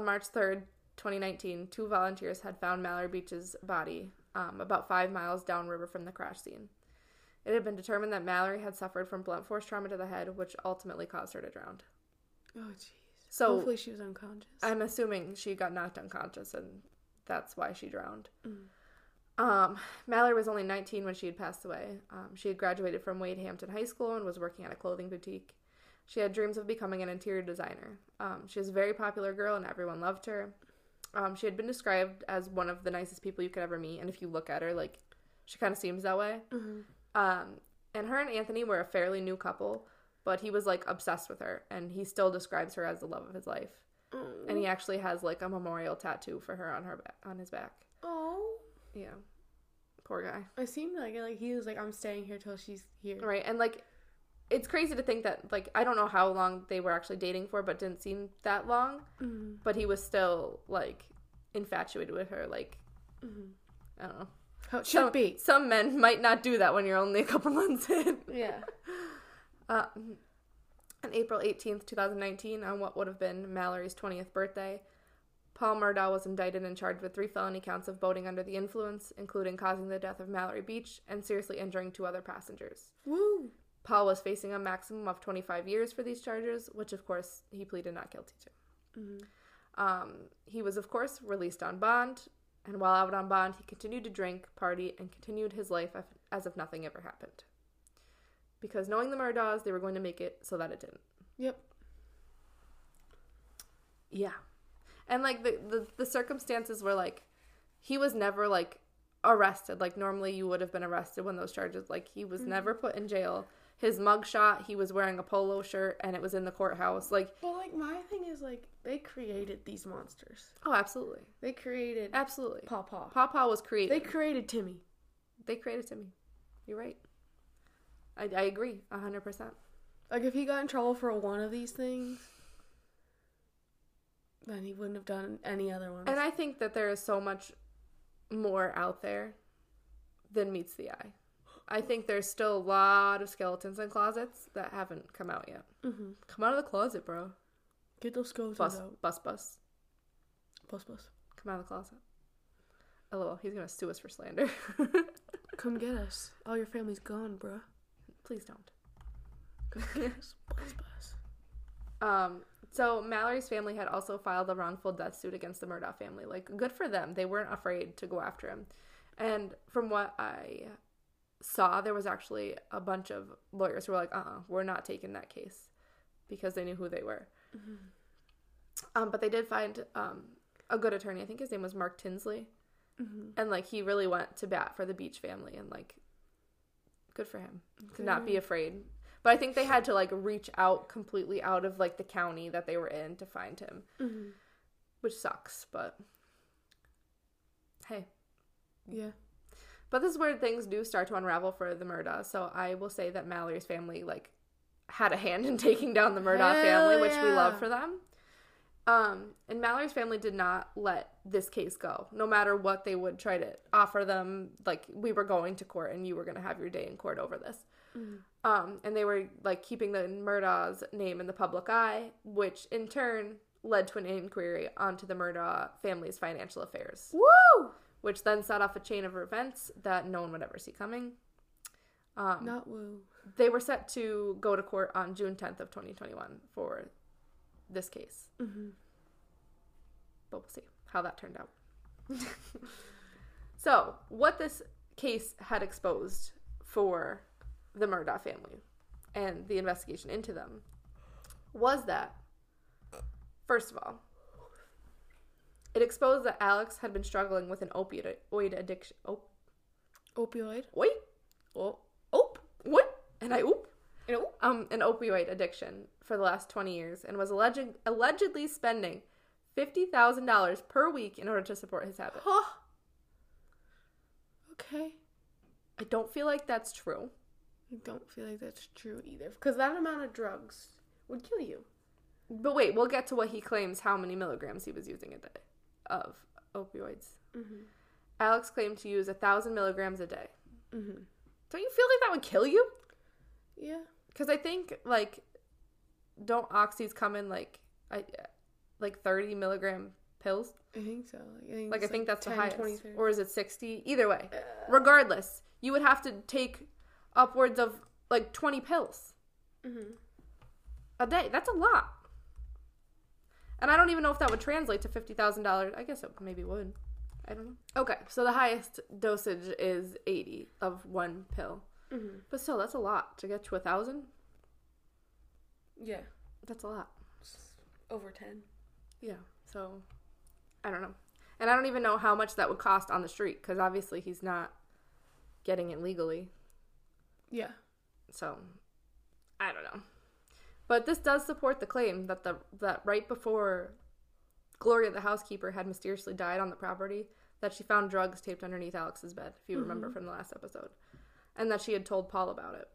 March 3rd, 2019, 2 volunteers had found Mallory Beach's body about 5 miles downriver from the crash scene. It had been determined that Mallory had suffered from blunt force trauma to the head, which ultimately caused her to drown. Oh, jeez. So hopefully she was unconscious. I'm assuming she got knocked unconscious, and that's why she drowned. Mm. Mallory was only 19 when she had passed away. She had graduated from Wade Hampton High School and was working at a clothing boutique. She had dreams of becoming an interior designer. She was a very popular girl and everyone loved her. She had been described as one of the nicest people you could ever meet. And if you look at her, she kind of seems that way. Mm-hmm. And her and Anthony were a fairly new couple, but he was, obsessed with her. And he still describes her as the love of his life. Mm. And he actually has, a memorial tattoo for her on his back. Oh. Yeah. Poor guy. It seemed like he was I'm staying here till she's here. Right. And it's crazy to think that I don't know how long they were actually dating for, but didn't seem that long. Mm-hmm. But he was still infatuated with her. Mm-hmm. I don't know. How it should be. Some men might not do that when you're only a couple months in. Yeah. On April 18th, 2019, on what would have been Mallory's 20th birthday, Paul Murdaugh was indicted and charged with 3 felony counts of boating under the influence, including causing the death of Mallory Beach and seriously injuring 2 other passengers. Woo! Paul was facing a maximum of 25 years for these charges, which, of course, he pleaded not guilty to. Mm-hmm. He was, of course, released on bond, and while out on bond, he continued to drink, party, and continued his life as if nothing ever happened. Because knowing the Murdaughs, they were going to make it so that it didn't. Yep. Yeah. And, the circumstances were, he was never, arrested. Normally you would have been arrested when those charges, he was mm-hmm. never put in jail. His mugshot, he was wearing a polo shirt, and it was in the courthouse. Well, my thing is, they created these monsters. Oh, absolutely. They created... Absolutely. Pawpaw. Pawpaw was created. They created Timmy. They created Timmy. You're right. I agree, 100%. If he got in trouble for one of these things... then he wouldn't have done any other ones. And I think that there is so much more out there than meets the eye. I think there's still a lot of skeletons in closets that haven't come out yet. Mm-hmm. Come out of the closet, bro. Get those skeletons out. Bus. Come out of the closet. LOL, he's gonna sue us for slander. Come get us. All your family's gone, bruh. Please don't. Come get us. Please, please. So Mallory's family had also filed a wrongful death suit against the Murdaugh family. Like, good for them. They weren't afraid to go after him. And from what I saw, there was actually a bunch of lawyers who were like, we're not taking that case, because they knew who they were. Mm-hmm. But they did find a good attorney. I think his name was Mark Tinsley. Mm-hmm. And, like, he really went to bat for the Beach family, and, like, good for him to not be afraid. But I think they had to, like, reach out completely out of, like, the county that they were in to find him, mm-hmm. which sucks, but hey. Yeah. But this is where things do start to unravel for the Murdaugh, so I will say that Mallory's family, like, had a hand in taking down the Murdaugh family, which we love for them. And Mallory's family did not let this case go. No matter what they would try to offer them, like, we were going to court and you were going to have your day in court over this. Mm-hmm. And they were, like, keeping the Murdaugh's name in the public eye, which in turn led to an inquiry onto the Murdaugh family's financial affairs. Woo! Which then set off a chain of events that no one would ever see coming. Not woo. They were set to go to court on June 10th of 2021 for this case. Mm-hmm. But we'll see how that turned out. So, what this case had exposed for the Murdaugh family and the investigation into them was that, first of all, it exposed that Alex had been struggling with an opioid addiction. Opioid? Wait. An opioid addiction for the last 20 years and was allegedly spending $50,000 per week in order to support his habit. Huh. Okay. I don't feel like that's true. I don't feel like that's true either. Because that amount of drugs would kill you. But wait, we'll get to what he claims how many milligrams he was using a day of opioids. Mm-hmm. Alex claimed to use 1,000 milligrams a day. Mm-hmm. Don't you feel like that would kill you? Yeah. Because I think, like, don't oxys come in, like 30 milligram pills? I think so. I think that's 10, the highest. 20, or is it 60? Either way. Regardless, you would have to take upwards of, like, 20 pills mm-hmm. a day. That's a lot. And I don't even know if that would translate to $50,000. I guess it maybe would. I don't know. Okay, so the highest dosage is 80 of one pill. Mm-hmm. But still, that's a lot. To get to 1,000? Yeah. That's a lot. It's over 10. Yeah. So, I don't know. And I don't even know how much that would cost on the street, because obviously he's not getting it legally. Yeah. So, I don't know. But this does support the claim that right before Gloria, the housekeeper, had mysteriously died on the property, that she found drugs taped underneath Alex's bed, if you mm-hmm. remember from the last episode. And that she had told Paul about it.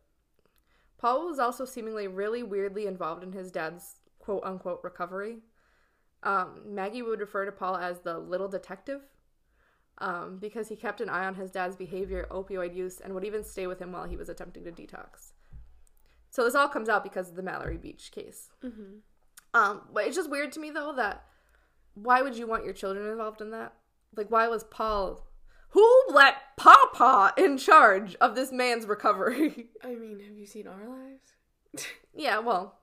Paul was also seemingly really weirdly involved in his dad's quote-unquote recovery. Maggie would refer to Paul as the little detective because he kept an eye on his dad's behavior, opioid use, and would even stay with him while he was attempting to detox. So this all comes out because of the Mallory Beach case. Mm-hmm. But it's just weird to me, though, that why would you want your children involved in that? Like, why was Paul... Who let Papa in charge of this man's recovery? I mean, have you seen Our Lives? Yeah, well,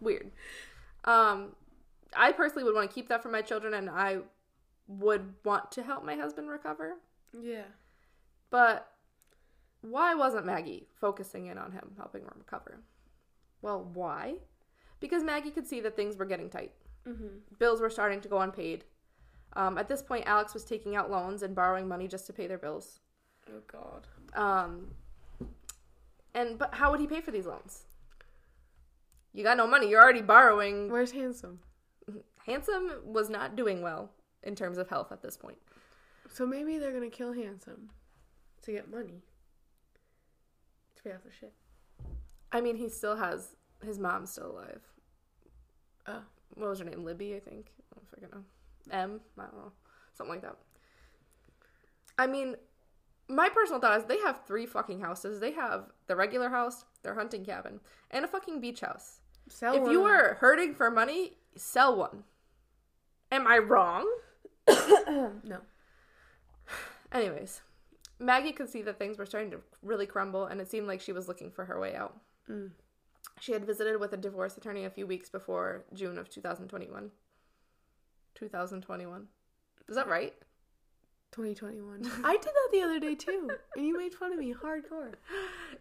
weird. I personally would want to keep that for my children, and I would want to help my husband recover. Yeah. But why wasn't Maggie focusing in on him, helping him recover? Well, why? Because Maggie could see that things were getting tight. Mm-hmm. Bills were starting to go unpaid. At this point, Alex was taking out loans and borrowing money just to pay their bills. Oh, God. But how would he pay for these loans? You got no money. You're already borrowing. Where's Handsome? Handsome was not doing well in terms of health at this point. So maybe they're going to kill Handsome to get money to pay off the shit. I mean, he still has... His mom's still alive. Oh. What was her name? Libby, I think. I don't freaking know. I don't know. Something like that. I mean, my personal thought is they have three fucking houses. They have the regular house, their hunting cabin, and a fucking beach house. Sell one. If you are hurting for money, sell one. Am I wrong? No. Anyways, Maggie could see that things were starting to really crumble, and it seemed like she was looking for her way out. Mm. She had visited with a divorce attorney a few weeks before June of 2021. 2021. Is that right? 2021. I did that the other day, too. And you made fun of me hardcore.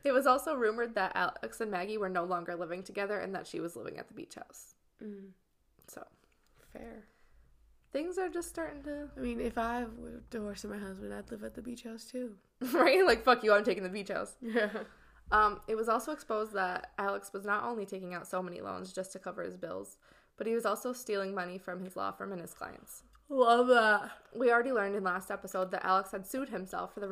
It was also rumored that Alex and Maggie were no longer living together and that she was living at the beach house. Mm. So. Fair. Things are just starting to... I mean, if I were divorced from my husband, I'd live at the beach house, too. Right? Like, fuck you, I'm taking the beach house. Yeah. It was also exposed that Alex was not only taking out so many loans just to cover his bills, but he was also stealing money from his law firm and his clients. Love that. We already learned in last episode that Alex had sued himself for the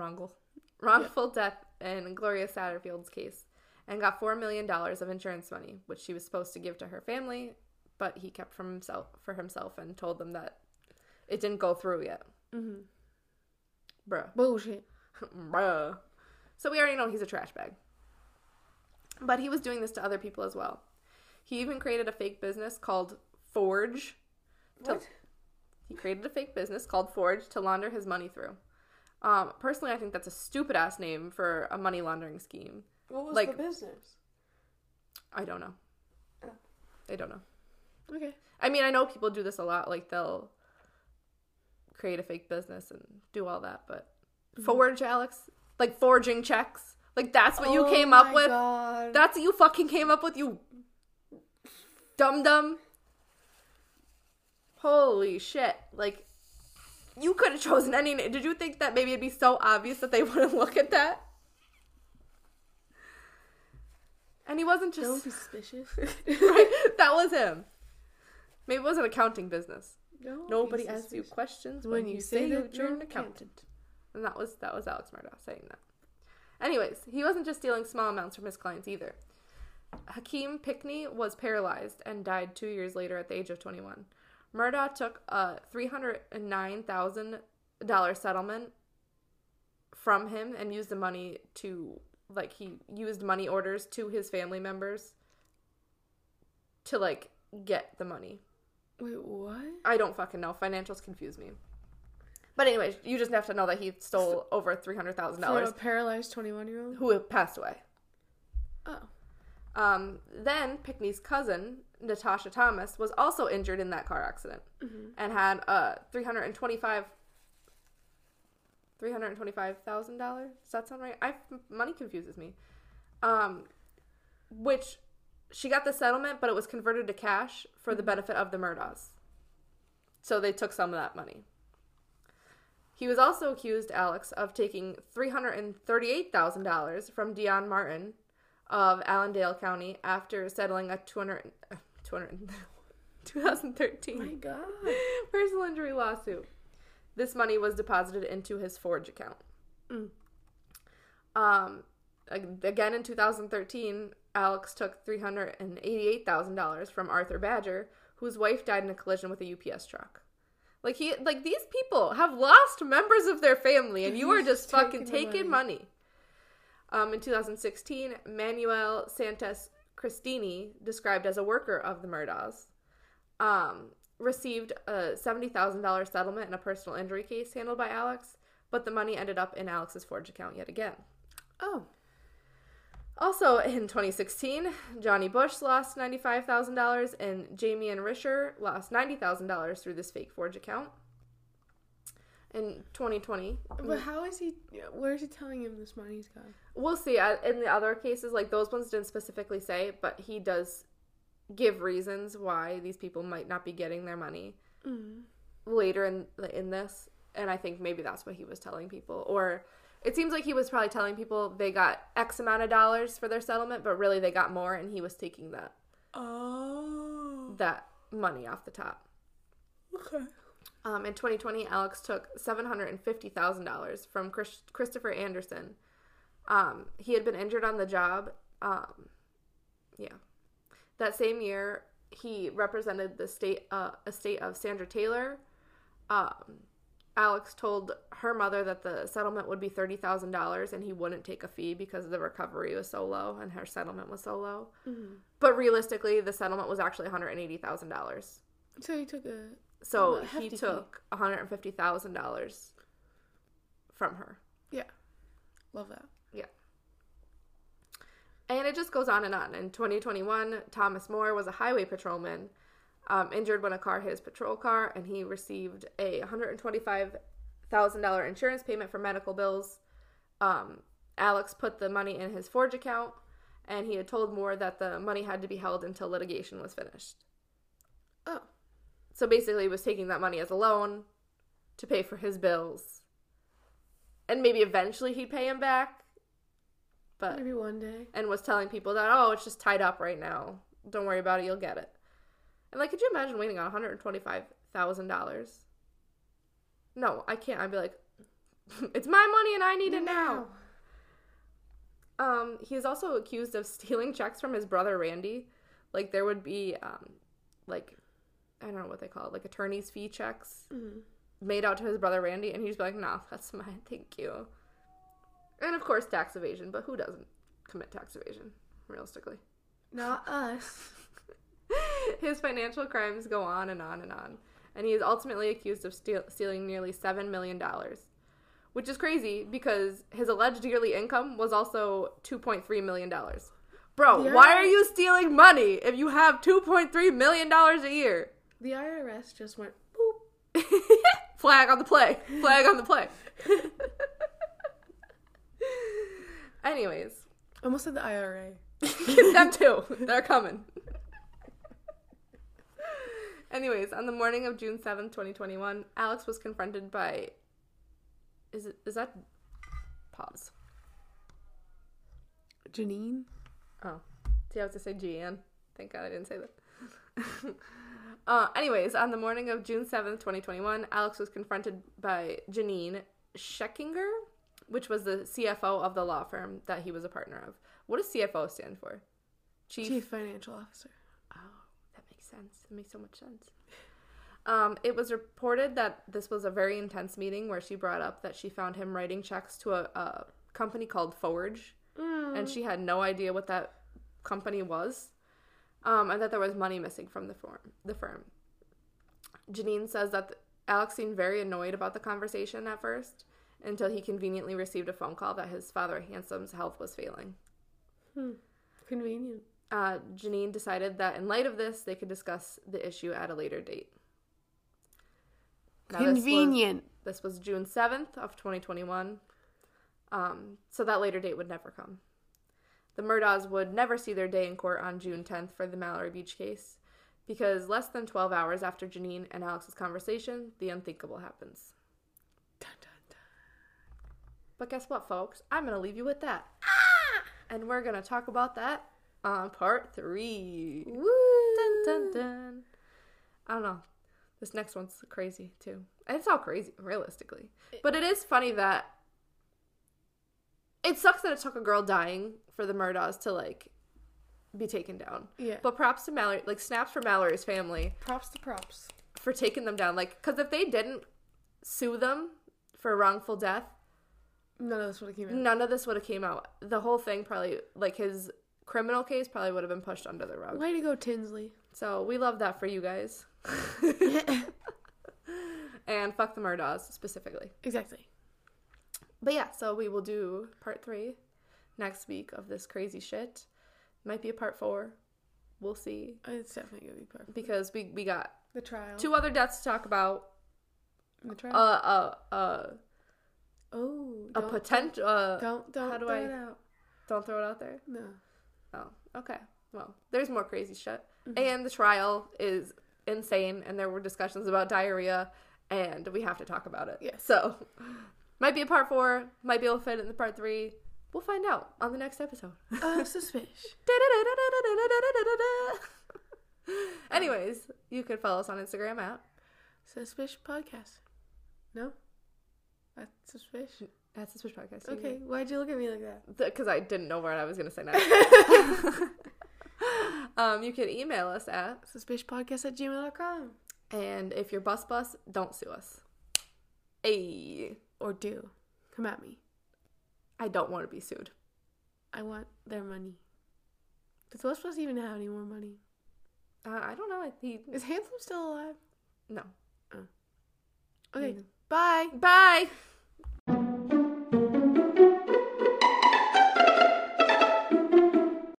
wrongful death in Gloria Satterfield's case and got $4 million of insurance money, which she was supposed to give to her family, but he kept for himself and told them that it didn't go through yet. Mm-hmm. Bruh. Bullshit. Bruh. So we already know he's a trash bag. But he was doing this to other people as well. He even created a fake business called Forge. He created a fake business called Forge to launder his money through. Personally, I think that's a stupid-ass name for a money laundering scheme. What was the business? I don't know. Oh. I don't know. Okay. I mean, I know people do this a lot. Like, they'll create a fake business and do all that, but... Mm-hmm. Forge, Alex? Like, forging checks? Like, that's what you came up with? God. That's what you fucking came up with, you dum-dum? Holy shit. Like, you could have chosen any name. Did you think that maybe it'd be so obvious that they wouldn't look at that? And he wasn't just... That was suspicious. Right? That was him. Maybe it was an accounting business. No, nobody asks you questions when you say that you're an accountant. And that was Alex Murdaugh saying that. Anyways, he wasn't just stealing small amounts from his clients either. Hakeem Pinckney was paralyzed and died 2 years later at the age of 21. Murdaugh took a $309,000 settlement from him and used the money to, like, he used money orders to his family members to, like, get the money. Wait, what? I don't fucking know. Financials confuse me. But anyways, you just have to know that he stole over $300,000. From a paralyzed 21-year-old? Who passed away. Oh. Then Pinckney's cousin... Natasha Thomas was also injured in that car accident and had a $325,000. Does that sound right? Money confuses me. Which she got the settlement, but it was converted to cash for the benefit of the Murdaughs. So they took some of that money. He was also accused, Alex, of taking $338,000 from Deon Martin of Allendale County after settling a 2013 my God. Personal injury lawsuit. This money was deposited into his Forge account. Mm. Again, in 2013, Alex took $388,000 from Arthur Badger, whose wife died in a collision with a UPS truck. Like, these people have lost members of their family, and you are just taking money. In 2016, Manuel Santos Cristini, described as a worker of the Murdaughs, received a $70,000 settlement in a personal injury case handled by Alex, but the money ended up in Alex's Forge account yet again. Oh. Also in 2016, Johnny Bush lost $95,000 and Jamie and Risher lost $90,000 through this fake Forge account. In 2020. But how is he... Where is he telling him this money's gone? We'll see. In the other cases, like, those ones didn't specifically say, but he does give reasons why these people might not be getting their money later in this. And I think maybe that's what he was telling people. Or it seems like he was probably telling people they got X amount of dollars for their settlement, but really they got more, and he was taking that. Oh. That money off the top. Okay. In 2020, Alex took $750,000 from Christopher Anderson. He had been injured on the job. That same year, he represented the estate of Sandra Taylor. Alex told her mother that the settlement would be $30,000 and he wouldn't take a fee because the recovery was so low and her settlement was so low. Mm-hmm. But realistically, the settlement was actually $180,000. So he took $150,000 from her. Yeah. Love that. Yeah. And it just goes on and on. In 2021, Thomas Moore was a highway patrolman, injured when a car hit his patrol car, and he received a $125,000 insurance payment for medical bills. Alex put the money in his Forge account, and he had told Moore that the money had to be held until litigation was finished. Oh. So basically he was taking that money as a loan to pay for his bills. And maybe eventually he'd pay him back. But maybe one day. And was telling people that, oh, it's just tied up right now. Don't worry about it. You'll get it. And, like, could you imagine waiting on $125,000? No, I can't. I'd be like, it's my money and I need it now. He's also accused of stealing checks from his brother, Randy. Like, there would be, like, I don't know what they call it, like, attorney's fee checks made out to his brother, Randy. And he'd just be like, no, that's mine. Thank you. And, of course, tax evasion. But who doesn't commit tax evasion, realistically? Not us. His financial crimes go on and on and on. And he is ultimately accused of stealing nearly $7 million, which is crazy because his alleged yearly income was also $2.3 million. Bro, why are you stealing money if you have $2.3 million a year? The IRS just went, boop. Flag on the play. Flag on the play. Anyways. Almost said the IRA. Them too. They're coming. Anyways, on the morning of June 7th, 2021, Alex was confronted by... Pause. Janine? Oh. See, I was going to say Gianne. Thank God I didn't say that. Anyways, on the morning of June 7th, 2021, Alex was confronted by Janine Scheckinger, which was the CFO of the law firm that he was a partner of. What does CFO stand for? Chief Financial Officer. Oh. That makes so much sense. It was reported that this was a very intense meeting where she brought up that she found him writing checks to a company called Forge, and she had no idea what that company was, and that there was money missing from the firm. Janine says that Alex seemed very annoyed about the conversation at first until he conveniently received a phone call that his father Handsome's health was failing. Convenient. Janine decided that in light of this, they could discuss the issue at a later date. Now, convenient. This was June 7th of 2021, so that later date would never come. The Murdaughs would never see their day in court on June 10th for the Mallory Beach case, because less than 12 hours after Janine and Alex's conversation, the unthinkable happens. Dun, dun, dun. But guess what, folks? I'm going to leave you with that. Ah! And we're going to talk about that on part 3. Woo! Dun, dun, dun. I don't know. This next one's crazy, too. It's all crazy, realistically. But it is funny that it sucks that it took a girl dying for the Murdaughs to, like, be taken down. Yeah. But props to Mallory. Like, snaps for Mallory's family. Props to props. For taking them down. Like, because if they didn't sue them for wrongful death. None of this would have came out. None of this would have came out. The whole thing probably, like, his... criminal case probably would have been pushed under the rug. Way to go, Tinsley. So, we love that for you guys. And fuck the Murdaughs, specifically. Exactly. But yeah, so we will do part 3 next week of this crazy shit. Might be a part 4. We'll see. It's definitely going to be part 4. Because we got... the trial. 2 other deaths to talk about. The trial. A potential... Don't throw it out. Don't throw it out there? No. Oh, okay. Well, there's more crazy shit. Mm-hmm. And the trial is insane, and there were discussions about diarrhea, and we have to talk about it. Yeah. So, might be a part 4, might be able to fit in the part 3. We'll find out on the next episode. Suspish. Anyways, you can follow us on Instagram at suspishpodcast. No? That's suspish. That's the Suspish Podcast. Okay, why'd you look at me like that? Because I didn't know what I was going to say next. You can email us at suspishpodcast@gmail.com. And if you're bus, don't sue us. Ayy. Or do. Come at me. I don't want to be sued. I want their money. Does the bus even have any more money? I don't know. Is Handsome still alive? No. Oh. Okay. Bye. Bye.